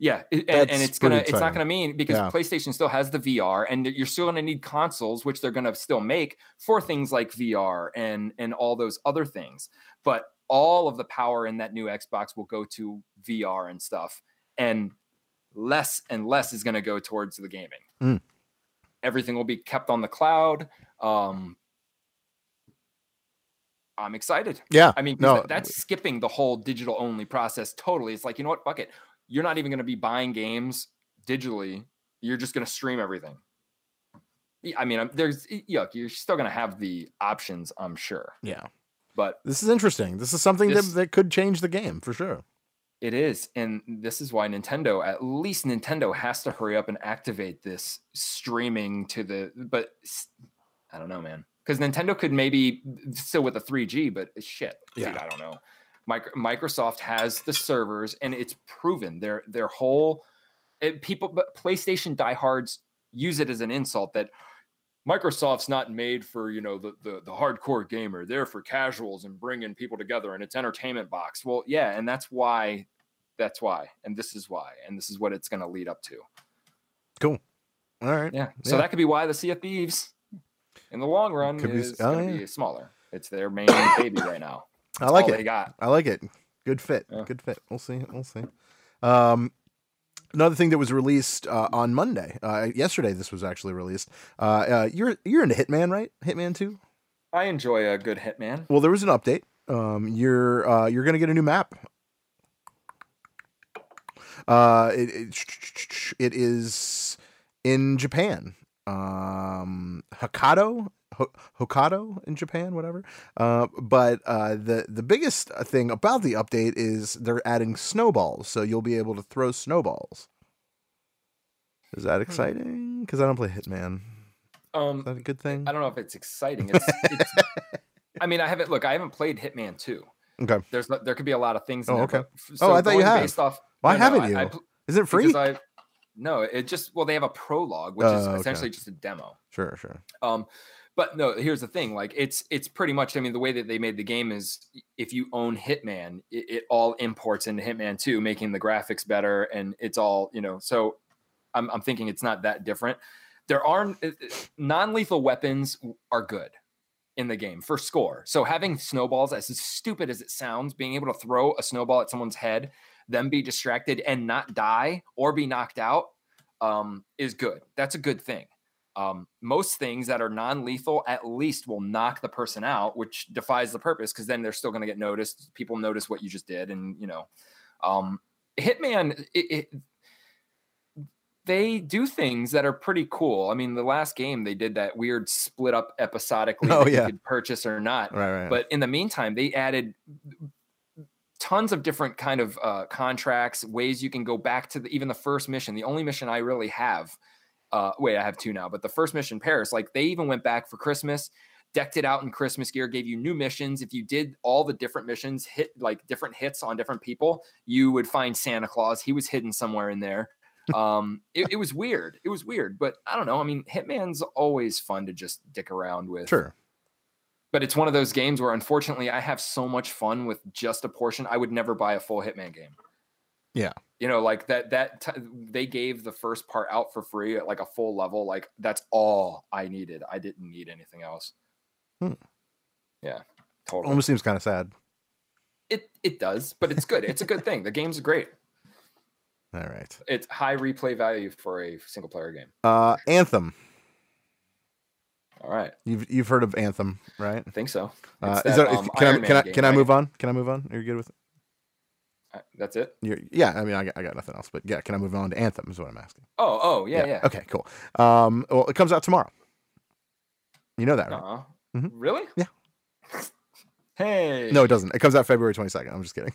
Yeah, it, and, and it's gonna it's tight. not gonna mean because yeah. PlayStation still has the V R, and you're still gonna need consoles, which they're gonna still make for things like V R and and all those other things. But all of the power in that new Xbox will go to V R and stuff, and less and less is gonna go towards the gaming. Mm. Everything will be kept on the cloud. Um, I'm excited. Yeah, I mean, no. that's skipping the whole digital only process totally. It's like, you know what, fuck it. You're not even going to be buying games digitally. You're just going to stream everything. I mean, there's yuck. You're still going to have the options, I'm sure. Yeah, but this is interesting. This is something this, that, that could change the game for sure. It is, and this is why Nintendo, at least Nintendo, has to hurry up and activate this streaming to the. But I don't know, man, because Nintendo could maybe still with a three G, but shit, yeah. dude, I don't know. Microsoft has the servers, and it's proven their their whole it, people. But PlayStation diehards use it as an insult that Microsoft's not made for, you know, the the, the hardcore gamer. They're for casuals and bringing people together, and it's entertainment box. Well, yeah, and that's why, that's why, and this is why, and this is what it's going to lead up to. Cool. All right. Yeah. So yeah. that could be why the Sea of Thieves, in the long run, could is be, oh, going to yeah. be smaller. It's their main baby right now. That's I like it. Got. I like it. Good fit. Yeah. Good fit. We'll see. We'll see. Um, another thing that was released uh, on Monday, uh, yesterday, this was actually released. Uh, uh, you're you're into Hitman, right? Hitman two. I enjoy a good Hitman. Well, there was an update. Um, you're uh, you're gonna get a new map. Uh, it it, it is in Japan. Um, Hokkaido. Hokkaido in Japan, whatever. Uh, but uh, the the biggest thing about the update is they're adding snowballs, so you'll be able to throw snowballs. Is that exciting? Because I don't play Hitman. Um, is that a good thing? I don't know if it's exciting. It's, it's, I mean, I haven't look. I haven't played Hitman two. Okay. There's there could be a lot of things. In oh, there, okay. So oh, I thought you had. Why no, haven't no, you? I, I, is it free? I, no, it just well, they have a prologue, which uh, is essentially okay. just a demo. Sure, sure. Um. But no, here's the thing. Like it's it's pretty much. I mean, the way that they made the game is, if you own Hitman, it, it all imports into Hitman two, making the graphics better, and it's all you know. So, I'm I'm thinking it's not that different. There are non-lethal weapons are good in the game for score. So having snowballs, as stupid as it sounds, being able to throw a snowball at someone's head, them be distracted and not die or be knocked out, um, is good. That's a good thing. Um, most things that are non-lethal at least will knock the person out, which defies the purpose because then they're still going to get noticed. People notice what you just did, and you know, um, Hitman. It, it, they do things that are pretty cool. I mean, the last game they did that weird split up episodically oh, that yeah. you could purchase or not. Right, right. But in the meantime, they added tons of different kind of uh, contracts, ways you can go back to the, even the first mission. The only mission I really have. Uh, wait, I have two now, but the first mission, Paris, like they even went back for Christmas, decked it out in Christmas gear, gave you new missions. If you did all the different missions, hit like different hits on different people, you would find Santa Claus. He was hidden somewhere in there. Um, it, it was weird. It was weird, but I don't know. I mean, Hitman's always fun to just dick around with. Sure. But it's one of those games where, unfortunately, I have so much fun with just a portion. I would never buy a full Hitman game. Yeah. You know, like that, that t- they gave the first part out for free at like a full level. Like that's all I needed. I didn't need anything else. Hmm. Yeah. Totally. Almost seems kind of sad. It, it does, but it's good. It's a good thing. The game's great. All right. It's high replay value for a single player game. Uh, Anthem. All right. You've, you've heard of Anthem, right? I think so. Uh, that, is there, um, can Iron I, can, I, can right? I move on? Can I move on? Are you good with it? That's it? You're, yeah, I mean, I got, I got nothing else, but yeah, can I move on to Anthem is what I'm asking. Oh, oh, yeah, yeah. yeah. Okay, cool. Um, well, it comes out tomorrow. You know that, right? Uh-huh. Mm-hmm. Really? Yeah. Hey. No, it doesn't. It comes out February twenty-second. I'm just kidding.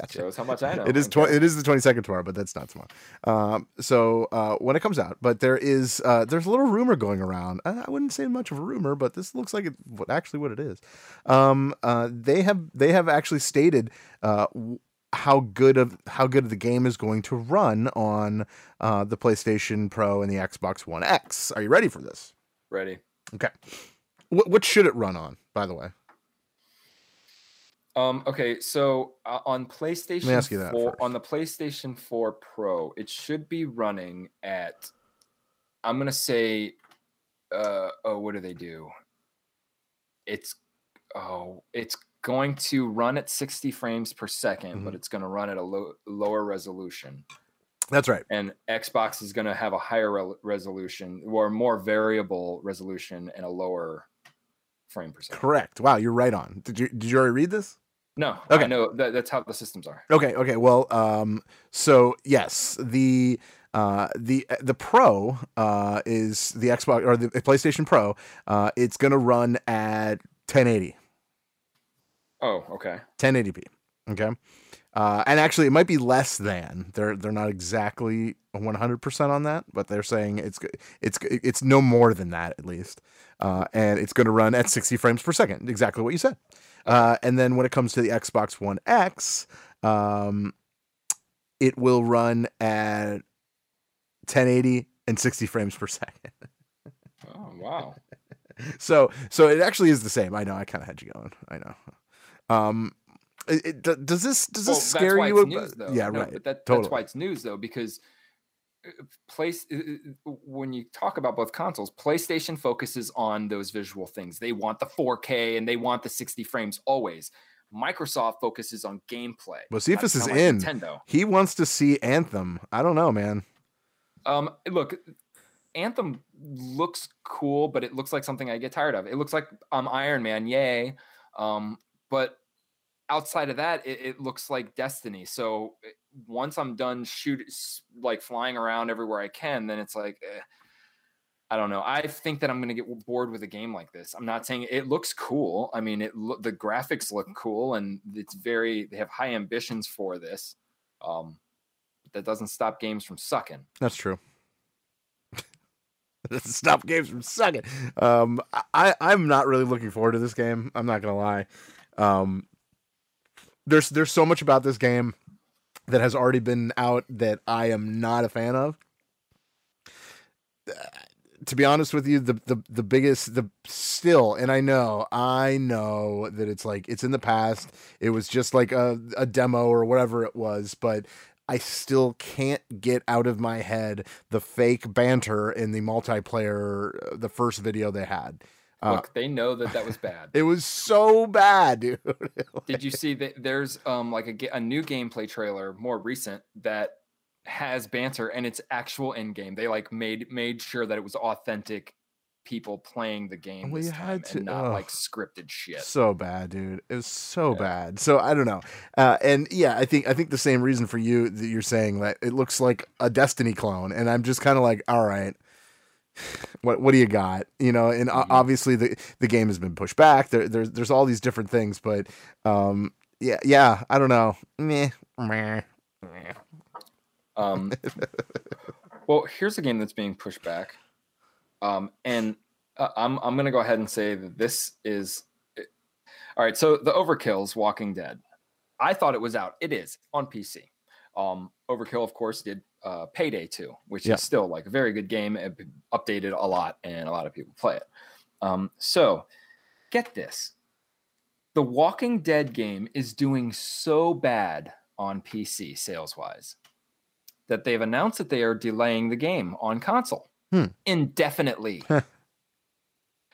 Gotcha. Shows how much I know. It is, tw- it is the twenty-second tomorrow, but that's not tomorrow. Um, so uh, when it comes out, but there is uh, there's a little rumor going around. I wouldn't say much of a rumor, but this looks like it, what actually what it is. Um, uh, they have they have actually stated uh, how good of how good the game is going to run on uh, the PlayStation Pro and the Xbox One X. Are you ready for this? Ready. Okay. What what should it run on? By the way. Um, okay, so uh, on PlayStation Let me ask you that four, first. On the PlayStation four Pro, it should be running at, I'm gonna say, uh, oh, what do they do? It's, oh, it's going to run at sixty frames per second, mm-hmm. but it's gonna run at a lo- lower resolution. That's right. And Xbox is gonna have a higher re- resolution or more variable resolution and a lower frame per second. Correct. Wow, you're right on. Did you did you already read this? No. Okay. I know that, that's how the systems are. Okay. Okay. Well, um, so yes, the uh, the the Pro uh, is the Xbox or the PlayStation Pro. Uh, it's gonna run at ten eighty. Oh, okay. ten eighty p. Okay. Uh, and actually, it might be less than. They're they're not exactly one hundred percent on that, but they're saying it's it's it's no more than that at least. Uh, and it's going to run at sixty frames per second, exactly what you said. Uh, and then when it comes to the Xbox One X, um, it will run at ten eighty and sixty frames per second. Oh wow! So so it actually is the same. I know. I kind of had you going. I know. Um, It, it, does this does this well, scare that's why you? It's news, yeah, no, right. But that, totally. That's why it's news, though, because place when you talk about both consoles, PlayStation focuses on those visual things. They want the four K and they want the sixty frames always. Microsoft focuses on gameplay. Bocephus is in. Nintendo. He wants to see Anthem. I don't know, man. Um, look, Anthem looks cool, but it looks like something I get tired of. It looks like um Iron Man, yay. Um, but outside of that, it, it looks like Destiny. So once I'm done shoot, like flying around everywhere I can, then it's like, eh, I don't know. I think that I'm going to get bored with a game like this. I'm not saying it looks cool. I mean, it lo- the graphics look cool, and it's very, they have high ambitions for this. Um, but that doesn't stop games from sucking. That's true. Doesn't stop games from sucking. Um, I, I'm not really looking forward to this game. I'm not going to lie. Um, There's there's so much about this game that has already been out that I am not a fan of. Uh, to be honest with you, the, the the biggest the still, and I know I know that it's like it's in the past. It was just like a a demo or whatever it was, but I still can't get out of my head the fake banter in the multiplayer, the first video they had. Look, they know that that was bad. It was so bad, dude. Like, did you see that there's um like a, a new gameplay trailer, more recent, that has banter and it's actual in game. They like made made sure that it was authentic people playing the game well, this time to, and not oh, like scripted shit. So bad, dude. It was so yeah. bad. So I don't know. Uh, and yeah, I think I think the same reason for you that you're saying that it looks like a Destiny clone, and I'm just kind of like, all right. What what do you got? You know, and mm-hmm. obviously the, the game has been pushed back. There there's there's all these different things, but um yeah yeah I don't know. Meh. Meh. Um. Well, here's a game that's being pushed back, um, and uh, I'm I'm gonna go ahead and say that this is it. All right. So the Overkill's Walking Dead. I thought it was out. It is on P C. Um, Overkill, of course, did uh, Payday two, which yeah. is still like a very good game, updated a lot, and a lot of people play it. Um, so, get this. The Walking Dead game is doing so bad on P C sales-wise that they've announced that they are delaying the game on console hmm. indefinitely.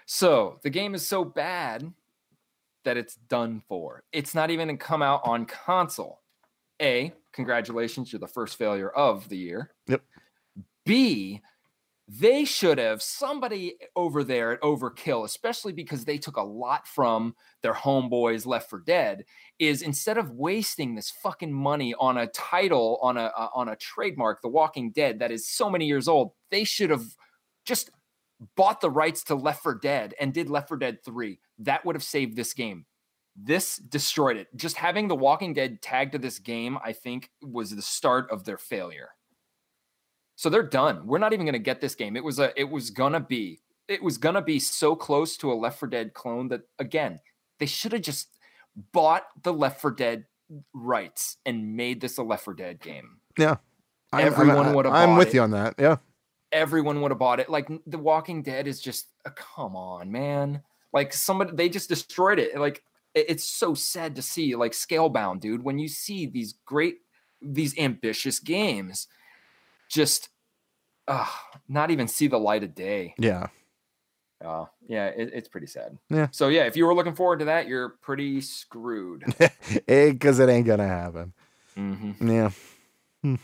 So, the game is so bad that it's done for. It's not even going to come out on console. A, congratulations, you're the first failure of the year. Yep. B, they should have somebody over there at Overkill, especially because they took a lot from their homeboys Left for Dead, is instead of wasting this fucking money on a title, on a uh, on a trademark, The Walking Dead, that is so many years old, they should have just bought the rights to Left for Dead and did Left for Dead three. That would have saved this game. This destroyed it. Just having The Walking Dead tagged to this game, I think, was the start of their failure. So they're done. We're not even going to get this game. It was a. It was gonna be. It was gonna be so close to a Left four Dead clone that again, they should have just bought the Left four Dead rights and made this a Left four Dead game. Yeah, I'm, everyone would have. I'm with it. You on that. Yeah, everyone would have bought it. Like The Walking Dead is just. Uh, come on, man. Like somebody, they just destroyed it. Like. it's so sad to see, like Scalebound, dude, when you see these great, these ambitious games just uh, not even see the light of day. Yeah. Uh, yeah, it, it's pretty sad. Yeah. So, yeah, if you were looking forward to that, you're pretty screwed. Because it ain't going to happen. Mm-hmm. Yeah. Hmm.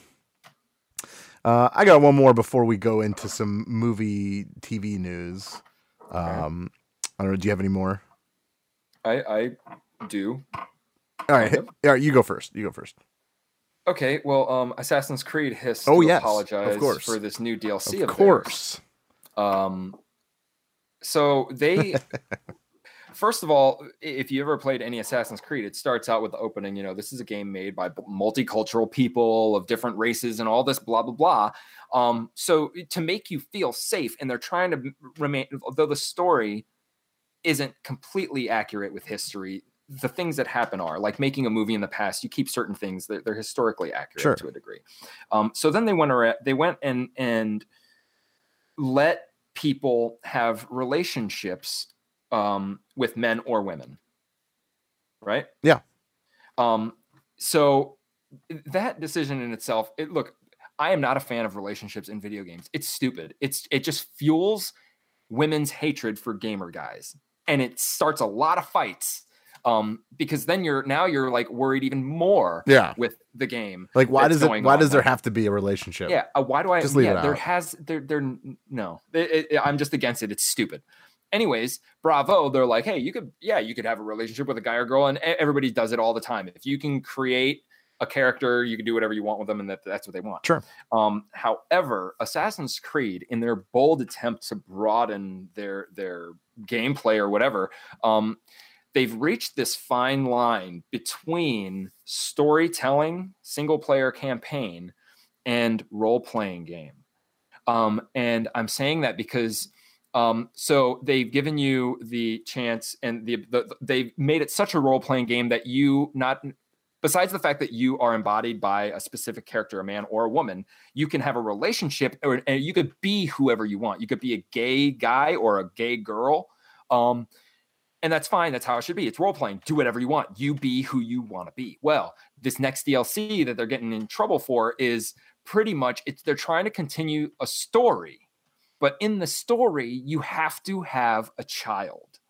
Uh, I got one more before we go into some movie T V news. Um, I don't know. Do you have any more? I, I do. All right. All right. You go first. You go first. Okay. Well, um, Assassin's Creed has to oh, yes. apologize of course. for this new D L C. Of, of course. Theirs. Um, so they, first of all, if you ever played any Assassin's Creed, it starts out with the opening, you know, this is a game made by multicultural people of different races and all this blah, blah, blah. Um, so to make you feel safe, and they're trying to remain, although the story isn't completely accurate with history, the things that happen are, like making a movie in the past, you keep certain things that they're historically accurate sure. to a degree. Um, so then they went around, they went and, and let people have relationships um, with men or women. Right. Yeah. Um, so that decision in itself, it, look, I am not a fan of relationships in video games. It's stupid. It's, it just fuels women's hatred for gamer guys. And it starts a lot of fights. Um, because then you're now you're like worried even more yeah. with the game. Like, why does it, why does there have to be a relationship? Yeah. Uh, why do I, just leave yeah, it there out. has, there, there, no, it, it, I'm just against it. It's stupid. Anyways, bravo. They're like, hey, you could, yeah, you could have a relationship with a guy or girl, and everybody does it all the time. If you can create a character, you can do whatever you want with them, and that, that's what they want. Sure. Um, however, Assassin's Creed, in their bold attempt to broaden their, their gameplay or whatever, um, they've reached this fine line between storytelling, single player campaign, and role playing game. Um, and I'm saying that because um, so they've given you the chance, and the, the they've made it such a role playing game that you not, besides the fact that you are embodied by a specific character, a man or a woman, you can have a relationship, or and you could be whoever you want. You could be a gay guy or a gay girl. Um, And that's fine. That's how it should be. It's role-playing. Do whatever you want. You be who you want to be. Well, this next D L C that they're getting in trouble for is pretty much, it's they're trying to continue a story. But in the story, you have to have a child.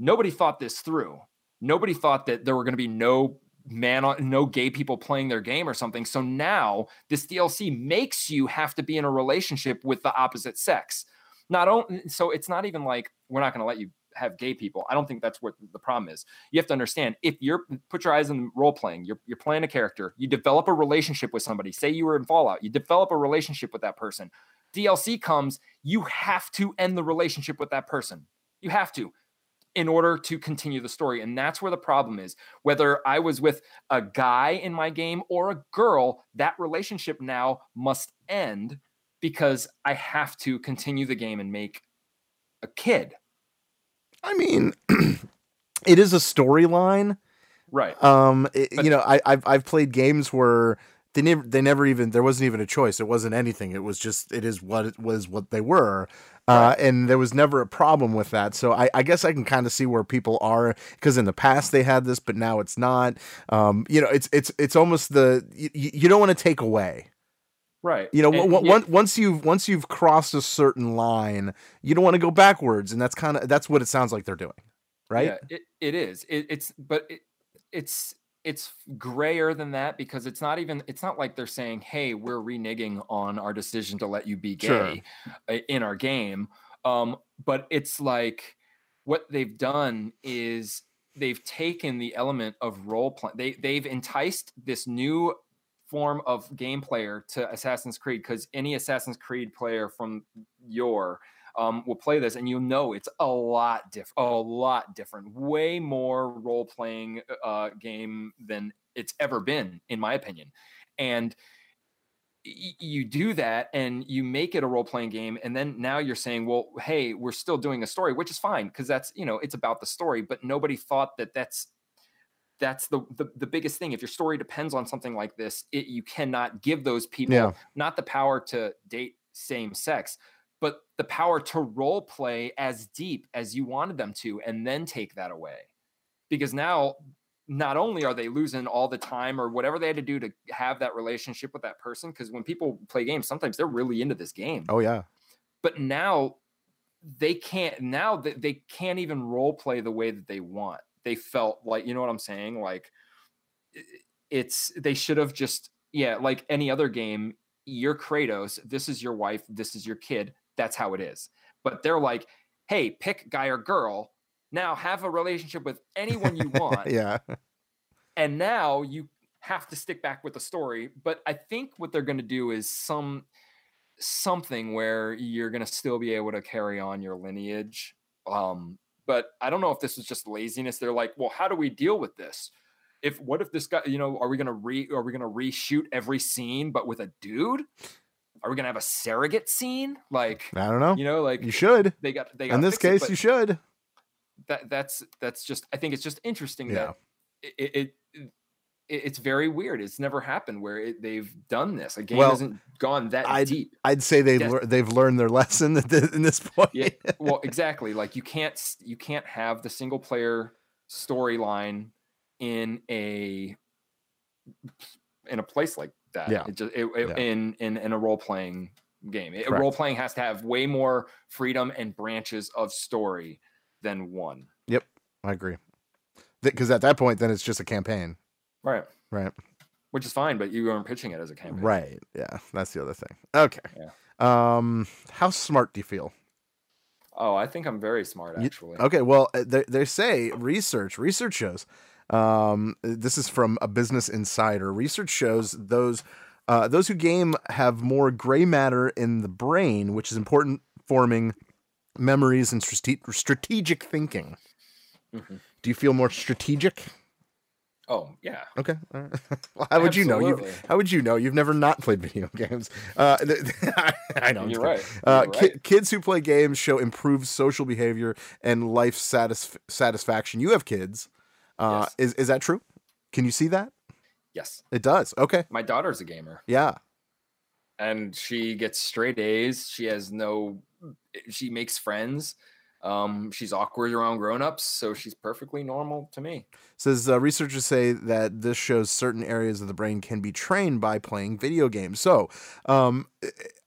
Nobody thought this through. Nobody thought that there were going to be no man, no gay people playing their game or something. So now this D L C makes you have to be in a relationship with the opposite sex. Not only, so it's not even like, we're not going to let you have gay people. I don't think that's what the problem is. You have to understand, if you're put your eyes in role playing, you're, you're playing a character, you develop a relationship with somebody. Say you were in Fallout, you develop a relationship with that person. D L C comes, you have to end the relationship with that person. You have to, in order to continue the story. And that's where the problem is. Whether I was with a guy in my game or a girl, that relationship now must end because I have to continue the game and make a kid. I mean, it is a storyline, right? Um, it, but, you know, I, I've I've played games where they never they never even there wasn't even a choice. It wasn't anything. It was just it is what it was what they were, uh, right. and there was never a problem with that. So I, I guess I can kind of see where people are, because in the past they had this, but now it's not. Um, you know, it's it's it's almost the you, you don't want to take away. Right. You know, and, w- yeah. once you've once you've crossed a certain line, you don't want to go backwards. And that's kind of that's what it sounds like they're doing. Right. Yeah, it, it is. It, it's but it, it's it's grayer than that, because it's not even it's not like they're saying, hey, we're reneging on our decision to let you be gay sure. in our game. Um, but it's like what they've done is they've taken the element of role play. They they've enticed this new form of game player to Assassin's Creed, because any Assassin's Creed player from your um, will play this, and you know it's a lot different, a lot different, way more role-playing uh, game than it's ever been, in my opinion. And y- you do that, and you make it a role-playing game, and then now you're saying, well, hey, we're still doing a story, which is fine, because that's, you know, it's about the story, but nobody thought that that's That's the, the the biggest thing. If your story depends on something like this, it, you cannot give those people yeah. not the power to date same sex, but the power to role play as deep as you wanted them to, and then take that away. because now not only are they losing all the time or whatever they had to do to have that relationship with that person, because when people play games, sometimes they're really into this game. Oh, yeah. But now they can't, now they, they can't even role play the way that they want. They felt like, you know what I'm saying? Like it's, they should have just, yeah, like any other game, you're Kratos, this is your wife, this is your kid, that's how it is. But they're like, hey, pick guy or girl, now have a relationship with anyone you want. Yeah. And now you have to stick back with the story. But I think what they're going to do is some something where you're going to still be able to carry on your lineage. Um, but I don't know if this is just laziness. They're like, well, how do we deal with this? If what if this guy, you know, are we gonna re are we gonna reshoot every scene but with a dude? Are we gonna have a surrogate scene? Like I don't know. You know, like you should. They got they got in this case, it, you should. That that's that's just I think it's just interesting yeah. that it, it, it it's very weird. It's never happened where it, they've done this. A game well, hasn't gone that I'd, deep. I'd say they le- they've learned their lesson at this, in this point. Yeah. Well, exactly. Like you can't you can't have the single player storyline in a in a place like that yeah it just it, it, yeah. in in in a role-playing game it, role-playing has to have way more freedom and branches of story than one. Yep, I agree, because Th- at that point then it's just a campaign, right right which is fine, but you aren't pitching it as a campaign, right? Yeah, that's the other thing. Okay. Yeah. Um how smart do you feel? Oh, I think I'm very smart, actually. You, okay, well they, they say research research shows Um, this is from a Business Insider. Research shows those uh, those who game have more gray matter in the brain, which is important forming memories and strate- strategic thinking. Mm-hmm. Do you feel more strategic? Oh yeah. Okay. All right. Well, how Absolutely. would you know? You've, how would you know? You've never not played video games. Uh, I know. You're right. Uh, You're ki- right. Kids who play games show improved social behavior and life satisf- satisfaction. You have kids. Uh, yes. Is is that true? Can you see that? Yes, it does. Okay. My daughter's a gamer. Yeah. And she gets straight A's. She has no, she makes friends. Um, she's awkward around grownups, so she's perfectly normal to me. Says uh, researchers say that this shows certain areas of the brain can be trained by playing video games. So, um,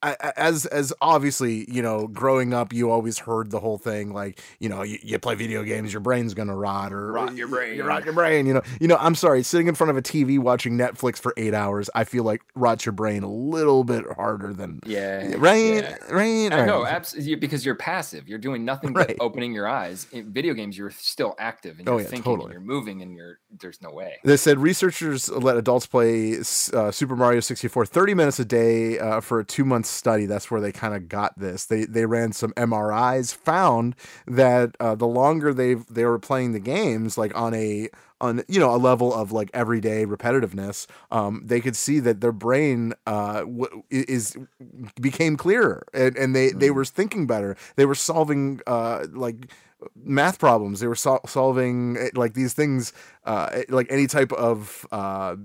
I, as as obviously, you know, growing up, you always heard the whole thing like, you know, you, you play video games, your brain's gonna rot or rot your brain, you rot your brain. You know, you know. I'm sorry, sitting in front of a T V watching Netflix for eight hours, I feel like rots your brain a little bit harder than yeah, rain, yeah. rain. I know, abs- because you're passive, you're doing nothing. Right. Opening your eyes in video games, you're still active and you're oh, yeah, thinking totally. and you're moving and you're there's no way. They said researchers let adults play uh, Super Mario sixty-four thirty minutes a day uh, for a two-month study. That's where they kind of got this. They they ran some M R Is, found that uh, the longer they they were playing the games, like on a on you know a level of like everyday repetitiveness, um, they could see that their brain uh, w- is became clearer and, and they, mm. they were thinking better. They were solving uh, like math problems. They were so- solving like these things uh, like any type of uh,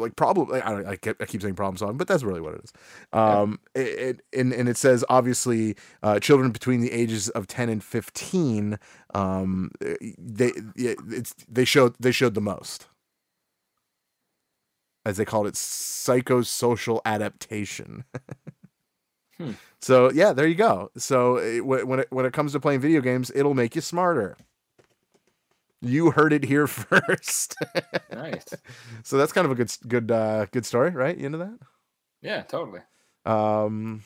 like problem. I, don't, I, keep, I keep saying problem solving, but that's really what it is. Um, yeah. it, it, and, and it says obviously uh, children between the ages of ten and fifteen um they it's they showed they showed the most, as they called it, psychosocial adaptation. hmm. So yeah, there you go. So it, when it when it comes to playing video games, it'll make you smarter. You heard it here first. Nice. So that's kind of a good good uh good story, right? You into that? Yeah, totally. um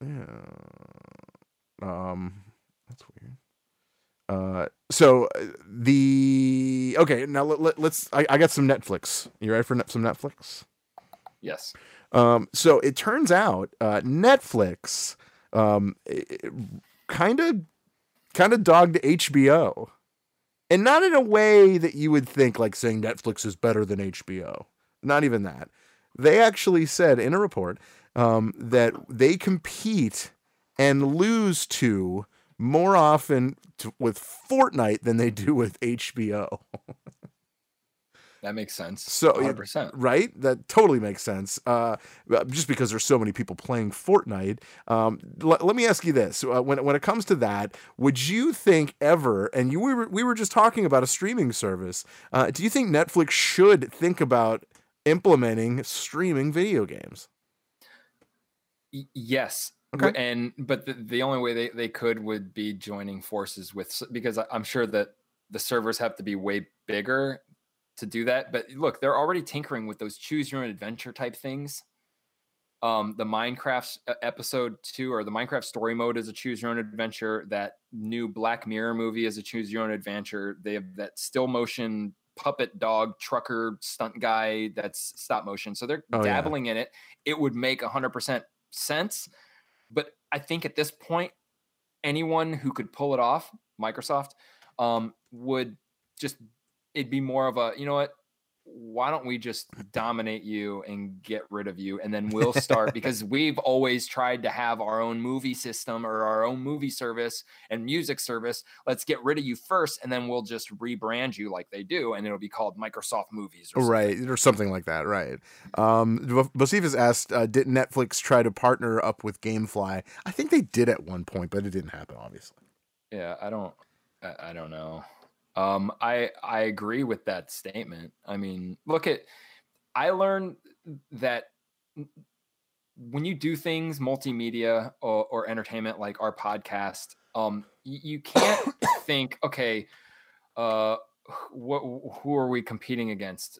yeah um That's weird. Uh, so the okay now let, let, let's. I, I got some Netflix. You ready for ne- some Netflix? Yes. Um. So it turns out uh, Netflix um kind of kind of dogged H B O, and not in a way that you would think, like saying Netflix is better than H B O. Not even that. They actually said in a report um, that they compete and lose to more often to, with Fortnite than they do with H B O. That makes sense. So, one hundred percent. Right? That totally makes sense. Uh, just because there's so many people playing Fortnite. Um, l- let me ask you this. Uh, when when it comes to that, would you think ever, and you we were, we were just talking about a streaming service, uh, do you think Netflix should think about implementing streaming video games? Y- yes. Okay. And but the, the only way they, they could would be joining forces with, because I'm sure that the servers have to be way bigger to do that. But look, they're already tinkering with those choose your own adventure type things. Um, the Minecraft episode two, or the Minecraft story mode, is a choose your own adventure. That new Black Mirror movie is a choose your own adventure. They have that still motion puppet dog trucker stunt guy that's stop motion. So they're oh, dabbling yeah. in it. It would make one hundred percent sense. But I think at this point, anyone who could pull it off, Microsoft, um, would just, it'd be more of a, you know what, why don't we just dominate you and get rid of you? And then we'll start, because we've always tried to have our own movie system or our own movie service and music service. Let's get rid of you first, and then we'll just rebrand you like they do, and it'll be called Microsoft Movies or right something. or something like that. Right. Um, Basif has asked, uh, did Netflix try to partner up with Gamefly? I think they did at one point, but it didn't happen, obviously. Yeah, I don't, I, I don't know. Um, I, I agree with that statement. I mean, look at, I learned that when you do things multimedia or, or entertainment, like our podcast, um, you, you can't think, okay, uh, what, who are we competing against?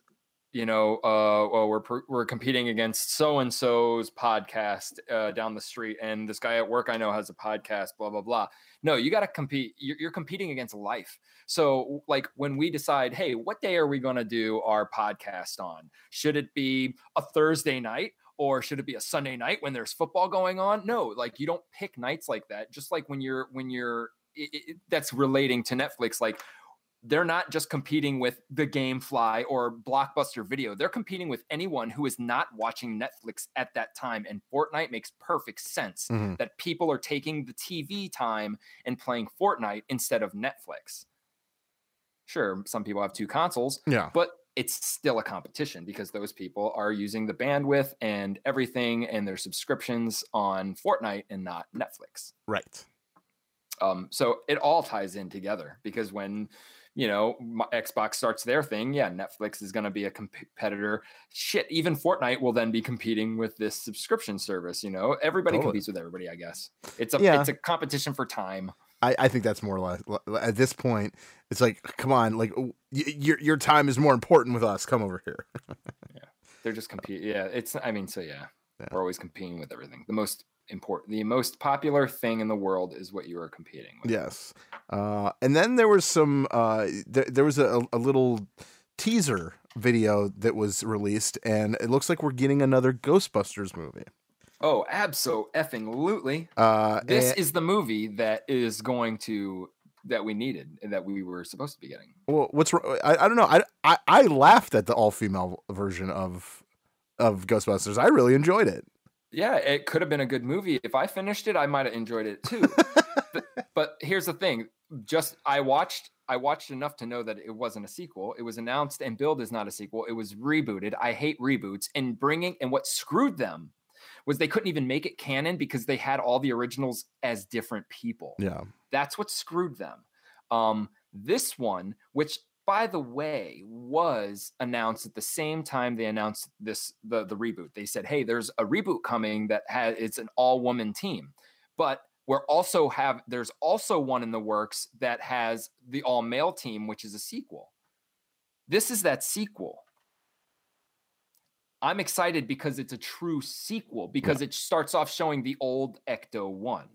You know, uh, well, we're, we're competing against so-and-so's podcast, uh, down the street. And this guy at work I know has a podcast, blah, blah, blah. No, you got to compete. You're, you're competing against life. So like when we decide, hey, what day are we going to do our podcast on? Should it be a Thursday night? Or should it be a Sunday night when there's football going on? No, like you don't pick nights like that. Just like when you're, when you're, it, it, that's relating to Netflix. Like, they're not just competing with the Gamefly or Blockbuster Video. They're competing with anyone who is not watching Netflix at that time. And Fortnite makes perfect sense mm-hmm. that people are taking the T V time and playing Fortnite instead of Netflix. Sure, some people have two consoles, yeah, but it's still a competition because those people are using the bandwidth and everything and their subscriptions on Fortnite and not Netflix. Right. Um, so it all ties in together, because when, you know, Xbox starts their thing, yeah, Netflix is going to be a competitor. Shit, even Fortnite will then be competing with this subscription service. You know, everybody totally. competes with everybody, I guess. It's a yeah. it's a competition for time. I, I think that's more like, at this point, it's like, come on, like y- your your time is more important with us. Come over here. yeah, they're just competing. Yeah, it's. I mean, so yeah, yeah, we're always competing with everything. The most important, the most popular thing in the world is what you are competing with. Yes. Uh, and then there was some, uh, th- there was a, a little teaser video that was released, and it looks like we're getting another Ghostbusters movie. Oh, abso-effing-lutely. Uh, this and- is the movie that is going to, that we needed and that we were supposed to be getting. Well, what's, I, I don't know. I, I, I laughed at the all female version of, of Ghostbusters. I really enjoyed it. Yeah, it could have been a good movie. If I finished it, I might have enjoyed it too. but, but here's the thing. Just I watched I watched enough to know that it wasn't a sequel. It was announced and billed as not a sequel. It was rebooted. I hate reboots. And bringing and what screwed them was they couldn't even make it canon because they had all the originals as different people. Yeah. That's what screwed them. Um, this one, which by the way, was announced at the same time they announced this the, the reboot. They said, hey, there's a reboot coming that has it's an all-woman team. But we're also have there's also one in the works that has the all-male team, which is a sequel. This is that sequel. I'm excited because it's a true sequel, because yeah. it starts off showing the old Ecto one.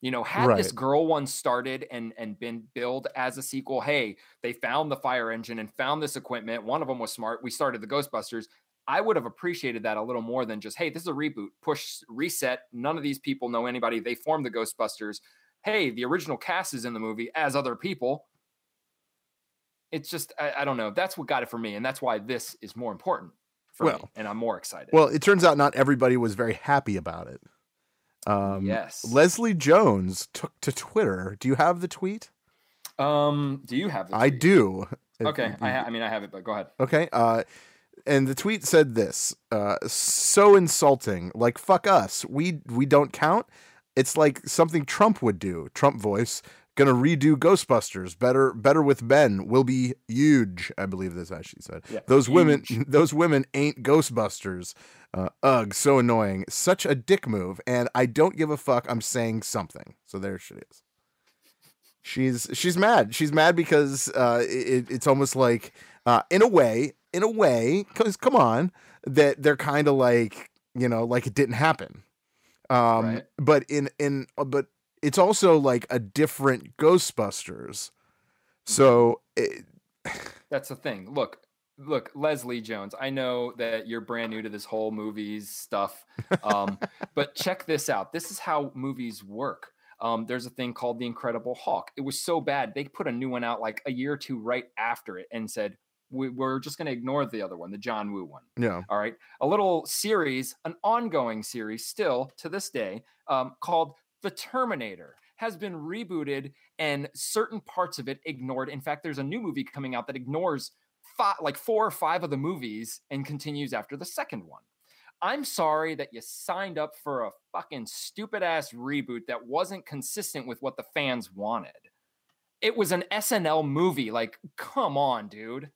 You know, had right. this girl one started and, and been billed as a sequel, hey, they found the fire engine and found this equipment. One of them was smart. We started the Ghostbusters. I would have appreciated that a little more than just, hey, this is a reboot. Push, reset. None of these people know anybody. They formed the Ghostbusters. Hey, the original cast is in the movie as other people. It's just, I, I don't know. That's what got it for me. And that's why this is more important for well, me. And I'm more excited. Well, it turns out not everybody was very happy about it. Um, yes. Leslie Jones took to Twitter. Do you have the tweet? Um, do you have the tweet? I do. Okay, I, ha- I mean, I have it, but go ahead. Okay, uh, and the tweet said this, uh, so insulting, like, fuck us, we we don't count. It's like something Trump would do, Trump voice, gonna redo Ghostbusters, better better with Ben, will be huge, I believe this actually said. Yeah, those huge. women those women ain't Ghostbusters, uh, ugh, so annoying, such a dick move, and I don't give a fuck, I'm saying something. So there she is. She's she's mad. She's mad because uh, it, it's almost like, uh, in a way, in a way, because come on, that they're kind of like, you know, like it didn't happen. Um, right. But in in but it's also like a different Ghostbusters. So it... that's the thing. Look, look, Leslie Jones, I know that you're brand new to this whole movies stuff, um, but check this out. This is how movies work. Um, there's a thing called The Incredible Hulk. It was so bad, they put a new one out like a year or two right after it and said, we, we're just going to ignore the other one, the John Woo one. Yeah. All right. A little series, an ongoing series still to this day, um, called The Terminator has been rebooted and certain parts of it ignored. In fact, there's a new movie coming out that ignores five, like four or five of the movies and continues after the second one. I'm sorry that you signed up for a fucking stupid ass reboot that wasn't consistent with what the fans wanted. It was an S N L movie. Like, come on, dude.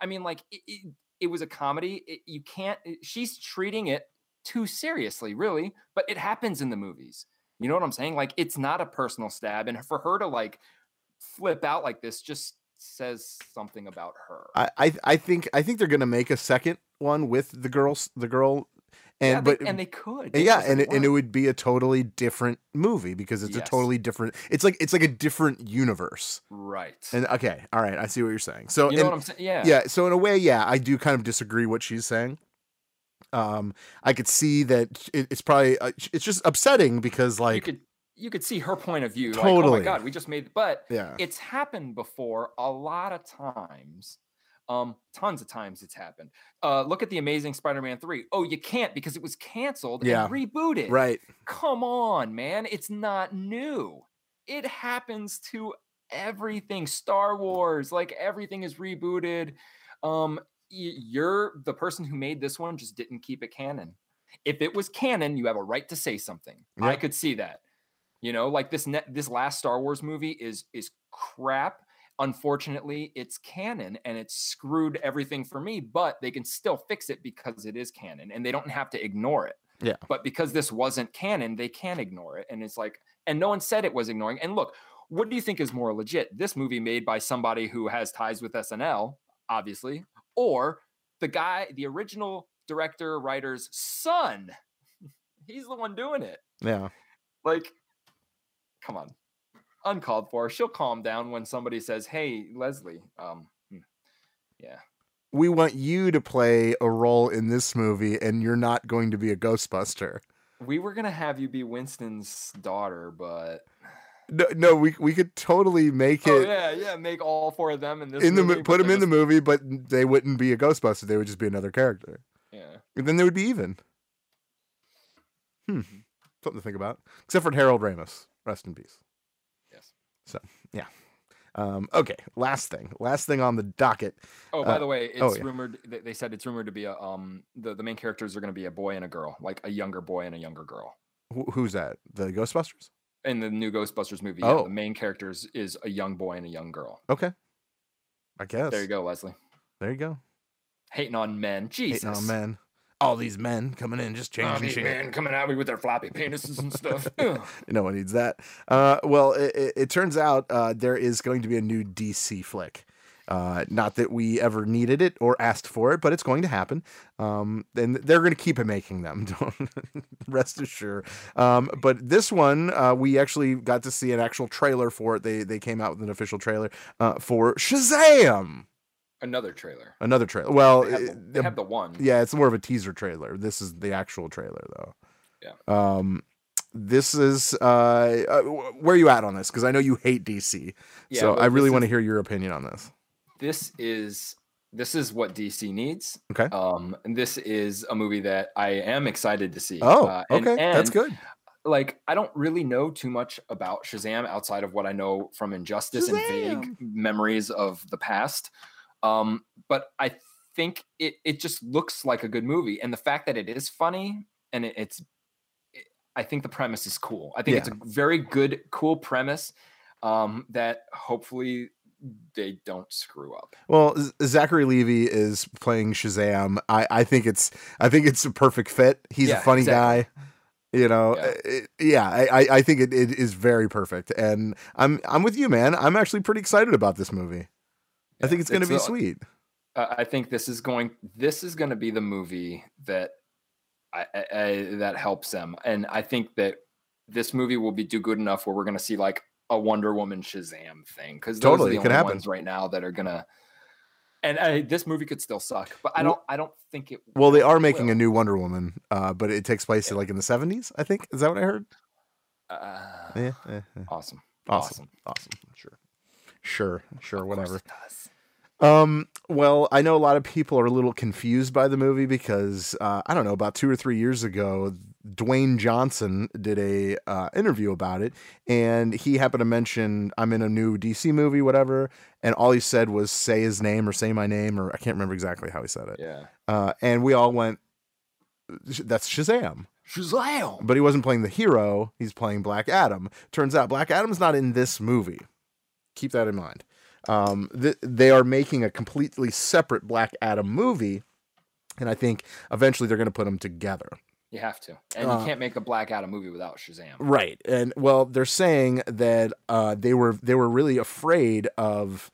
I mean, like, it, it, it was a comedy. It, you can't, it, she's treating it too seriously, really, but it happens in the movies. You know what I'm saying? Like, it's not a personal stab. And for her to like flip out like this just says something about her. I, I, I think, I think they're going to make a second one with the girls, the girl, And yeah, but they, and they could, they yeah, and it, and it would be a totally different movie because it's yes. a totally different. It's like it's like a different universe, right? And okay, all right, I see what you're saying. So you know and, what I'm saying, yeah, yeah. So in a way, yeah, I do kind of disagree what she's saying. Um, I could see that it, it's probably uh, it's just upsetting because like you could you could see her point of view. Totally, like, oh my god, we just made, but yeah, it's happened before a lot of times. Um, tons of times it's happened. Uh, look at The Amazing Spider-Man three. Oh, you can't because it was canceled yeah. and rebooted. Right. Come on, man. It's not new. It happens to everything. Star Wars, like everything is rebooted. Um, you're the person who made this one just didn't keep it canon. If it was canon, you have a right to say something. Yep. I could see that. You know, like this net, this last Star Wars movie is is crap. Unfortunately, it's canon and it's screwed everything for me, but they can still fix it because it is canon and they don't have to ignore it. Yeah. But because this wasn't canon, they can ignore it. And it's like, and no one said it was ignoring. And look, what do you think is more legit? This movie made by somebody who has ties with S N L, obviously, or the guy, the original director, writer's son. He's the one doing it. Yeah. Like, come on. Uncalled for. She'll calm down when somebody says, hey, Leslie, um, yeah. we want you to play a role in this movie and you're not going to be a Ghostbuster. We were going to have you be Winston's daughter, but... No, no, we we could totally make it... Oh, yeah, yeah, make all four of them in this in the movie. Mo- put them in just... the movie, but they wouldn't be a Ghostbuster. They would just be another character. Yeah. And then they would be even. Hmm. Something to think about. Except for Harold Ramis. Rest in peace. So, yeah. Um, okay. Last thing. Last thing on the docket. Oh, by uh, the way, it's oh, yeah. rumored. They said it's rumored to be a um. The, the main characters are going to be a boy and a girl, like a younger boy and a younger girl. Wh- who's that? The Ghostbusters? In the new Ghostbusters movie, oh. yeah, the main characters is a young boy and a young girl. Okay. I guess. There you go, Leslie. There you go. Hating on men. Jesus. Hating on men. All these men coming in, just changing All these shit. Men coming at me with their floppy penises and stuff. No one needs that. Uh, well, it, it, it turns out uh, there is going to be a new D C flick. Uh, not that we ever needed it or asked for it, but it's going to happen. Um, and they're going to keep making them. Don't rest assured. Um, but this one, uh, we actually got to see an actual trailer for it. They they came out with an official trailer uh, for Shazam. Another trailer. Another trailer. Well, they have, the, they have the one. Yeah, it's more of a teaser trailer. This is the actual trailer, though. Yeah. Um, this is uh, uh where are you at on this? Because I know you hate D C, yeah, so I really want to hear your opinion on this. This is this is what D C needs. Okay. Um, and this is a movie that I am excited to see. Oh, uh, and, okay, and, that's good. Like, I don't really know too much about Shazam outside of what I know from Injustice Shazam. And vague memories of the past. Um, but I think it, it just looks like a good movie. And the fact that it is funny and it, it's, it, I think the premise is cool. I think yeah. it's a very good, cool premise um, that hopefully they don't screw up. Well, Zachary Levi is playing Shazam. I, I think it's, I think it's a perfect fit. He's yeah, a funny exactly. guy. You know, yeah, it, yeah I, I think it, it is very perfect. And I'm I'm with you, man. I'm actually pretty excited about this movie. Yeah, I think it's going to be a, sweet. Uh, I think this is going this is going to be the movie that I, I, I, that helps them. And I think that this movie will be do good enough where we're going to see like a Wonder Woman Shazam thing. Because those totally, are the only ones right now that are going to. And I, this movie could still suck, but I don't. I don't think it. Well, they are making will. a new Wonder Woman, uh, but it takes place yeah. like in the seventies. I think is that what I heard. Uh, yeah, yeah, yeah. Awesome, awesome, awesome. Sure, sure, sure. Whatever. It does. Um. Well, I know a lot of people are a little confused by the movie because uh, I don't know. About two or three years ago, Dwayne Johnson did a uh, interview about it, and he happened to mention I'm in a new D C movie, whatever. And all he said was say his name or say my name, or I can't remember exactly how he said it. Yeah. Uh, and we all went, that's Shazam. Shazam. But he wasn't playing the hero. He's playing Black Adam. Turns out Black Adam's not in this movie. Keep that in mind. Um, th- they are making a completely separate Black Adam movie, and I think eventually they're going to put them together. You have to, and uh, you can't make a Black Adam movie without Shazam, right? And well, they're saying that uh, they were they were really afraid of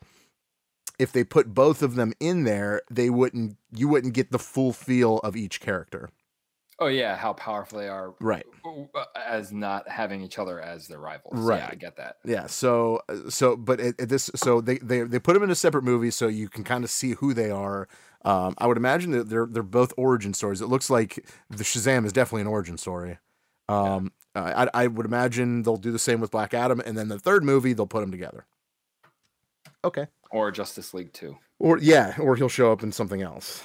if they put both of them in there, they wouldn't you wouldn't get the full feel of each character. Oh, yeah, how powerful they are. Right. As not having each other as their rivals. Right. Yeah, I get that. Yeah, so, so but it, it, this, so they, they, they put them in a separate movie so you can kind of see who they are. Um, I would imagine that they're, they're both origin stories. It looks like the Shazam is definitely an origin story. Um, yeah. I, I would imagine they'll do the same with Black Adam, and then the third movie, they'll put them together. Okay. Or Justice League two. Or, yeah, or he'll show up in something else.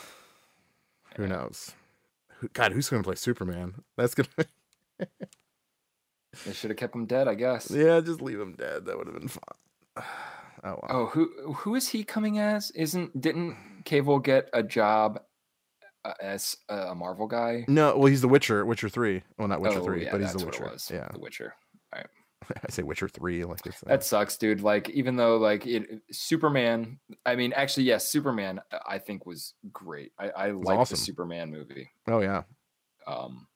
Yeah. Who knows? God, who's going to play Superman? That's going to... They should have kept him dead, I guess. Yeah, just leave him dead. That would have been fun. Oh, wow. Oh, who who is he coming as? Isn't didn't Cable get a job as a Marvel guy? No, well, he's the Witcher, Witcher three. Well, not Witcher oh, three, yeah, but he's the Witcher. Was, yeah, the Witcher. All right. I say Witcher three like this. That sucks, dude. Like, even though like it, Superman, I mean, actually, yes, Superman, I think was great. I, I liked awesome. the Superman movie. Oh yeah. Um,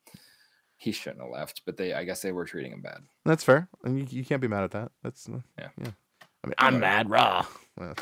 he shouldn't have left, but they, I guess, they were treating him bad. That's fair, I mean, you, you can't be mad at that. That's uh, yeah, yeah. I mean, I'm uh, mad, raw. Well,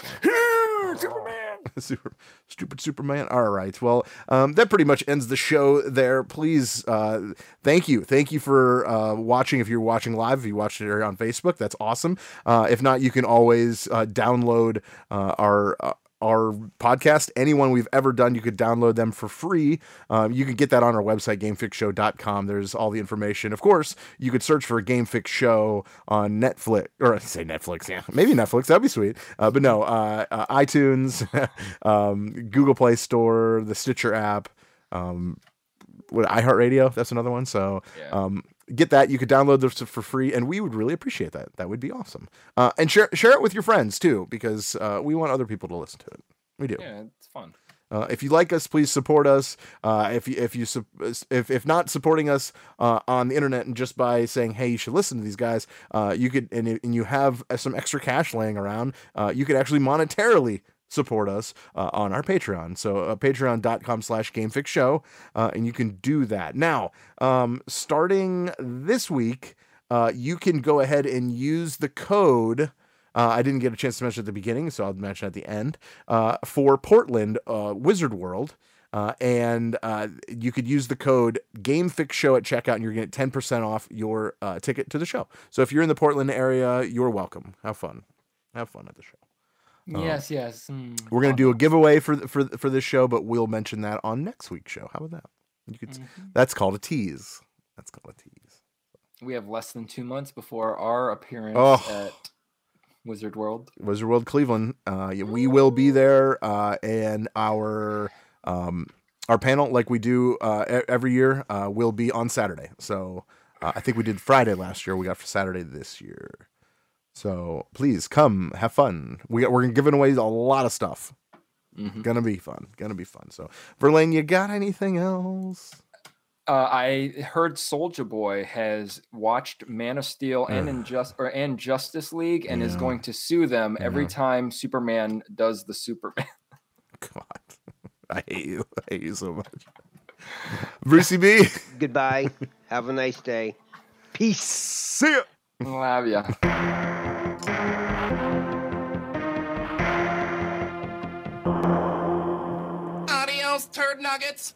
Superman. Super, stupid Superman. All right. Well, um, that pretty much ends the show there. Please, uh, thank you. Thank you for uh, watching. If you're watching live, if you watched it on Facebook, that's awesome. Uh, if not, you can always uh, download uh, our... Uh, our podcast, anyone we've ever done, you could download them for free. Um, you can get that on our website, game fix show dot com. There's all the information. Of course, you could search for Game Fix Show on Netflix, or I say Netflix, yeah, maybe Netflix, that'd be sweet. Uh, but no, uh, uh, iTunes, um, Google Play Store, the Stitcher app, um, what, iHeartRadio, that's another one. So, yeah. um, Get that. You could download those for free, and we would really appreciate that. That would be awesome. Uh, and share share it with your friends, too, because uh, we want other people to listen to it. We do. Yeah, it's fun. Uh, if you like us, please support us. Uh, if you if you if if not supporting us uh, on the internet and just by saying, hey, you should listen to these guys, uh, you could and, and you have some extra cash laying around, uh, you could actually monetarily support us uh, on our Patreon. So uh, patreon dot com slash game fix show, uh, and you can do that. Now, um, starting this week, uh, you can go ahead and use the code. Uh, I didn't get a chance to mention at the beginning, so I'll mention at the end uh, for Portland uh, Wizard World. Uh, and uh, you could use the code GameFixShow at checkout, and you're going to get ten percent off your uh, ticket to the show. So if you're in the Portland area, you're welcome. Have fun. Have fun at the show. Um, yes, yes. Mm. We're gonna do a giveaway for for for this show, but we'll mention that on next week's show. How about that? You could. Mm-hmm. That's called a tease. That's called a tease. We have less than two months before our appearance oh. at Wizard World. Wizard World Cleveland. Uh, we will be there, uh, and our um, our panel, like we do uh, every year, uh, will be on Saturday. So uh, I think we did Friday last year. We got for Saturday this year. So please come have fun. We, we're giving away a lot of stuff. Mm-hmm. Gonna be fun. Gonna be fun. So, Verlaine, you got anything else? Uh, I heard Soulja Boy has watched Man of Steel and Injust or and Justice League and yeah. is going to sue them every yeah. time Superman does the Superman. God, I hate you. I hate you so much. Brucey B. Goodbye. Have a nice day. Peace. See ya. Love ya. Adios, turd nuggets.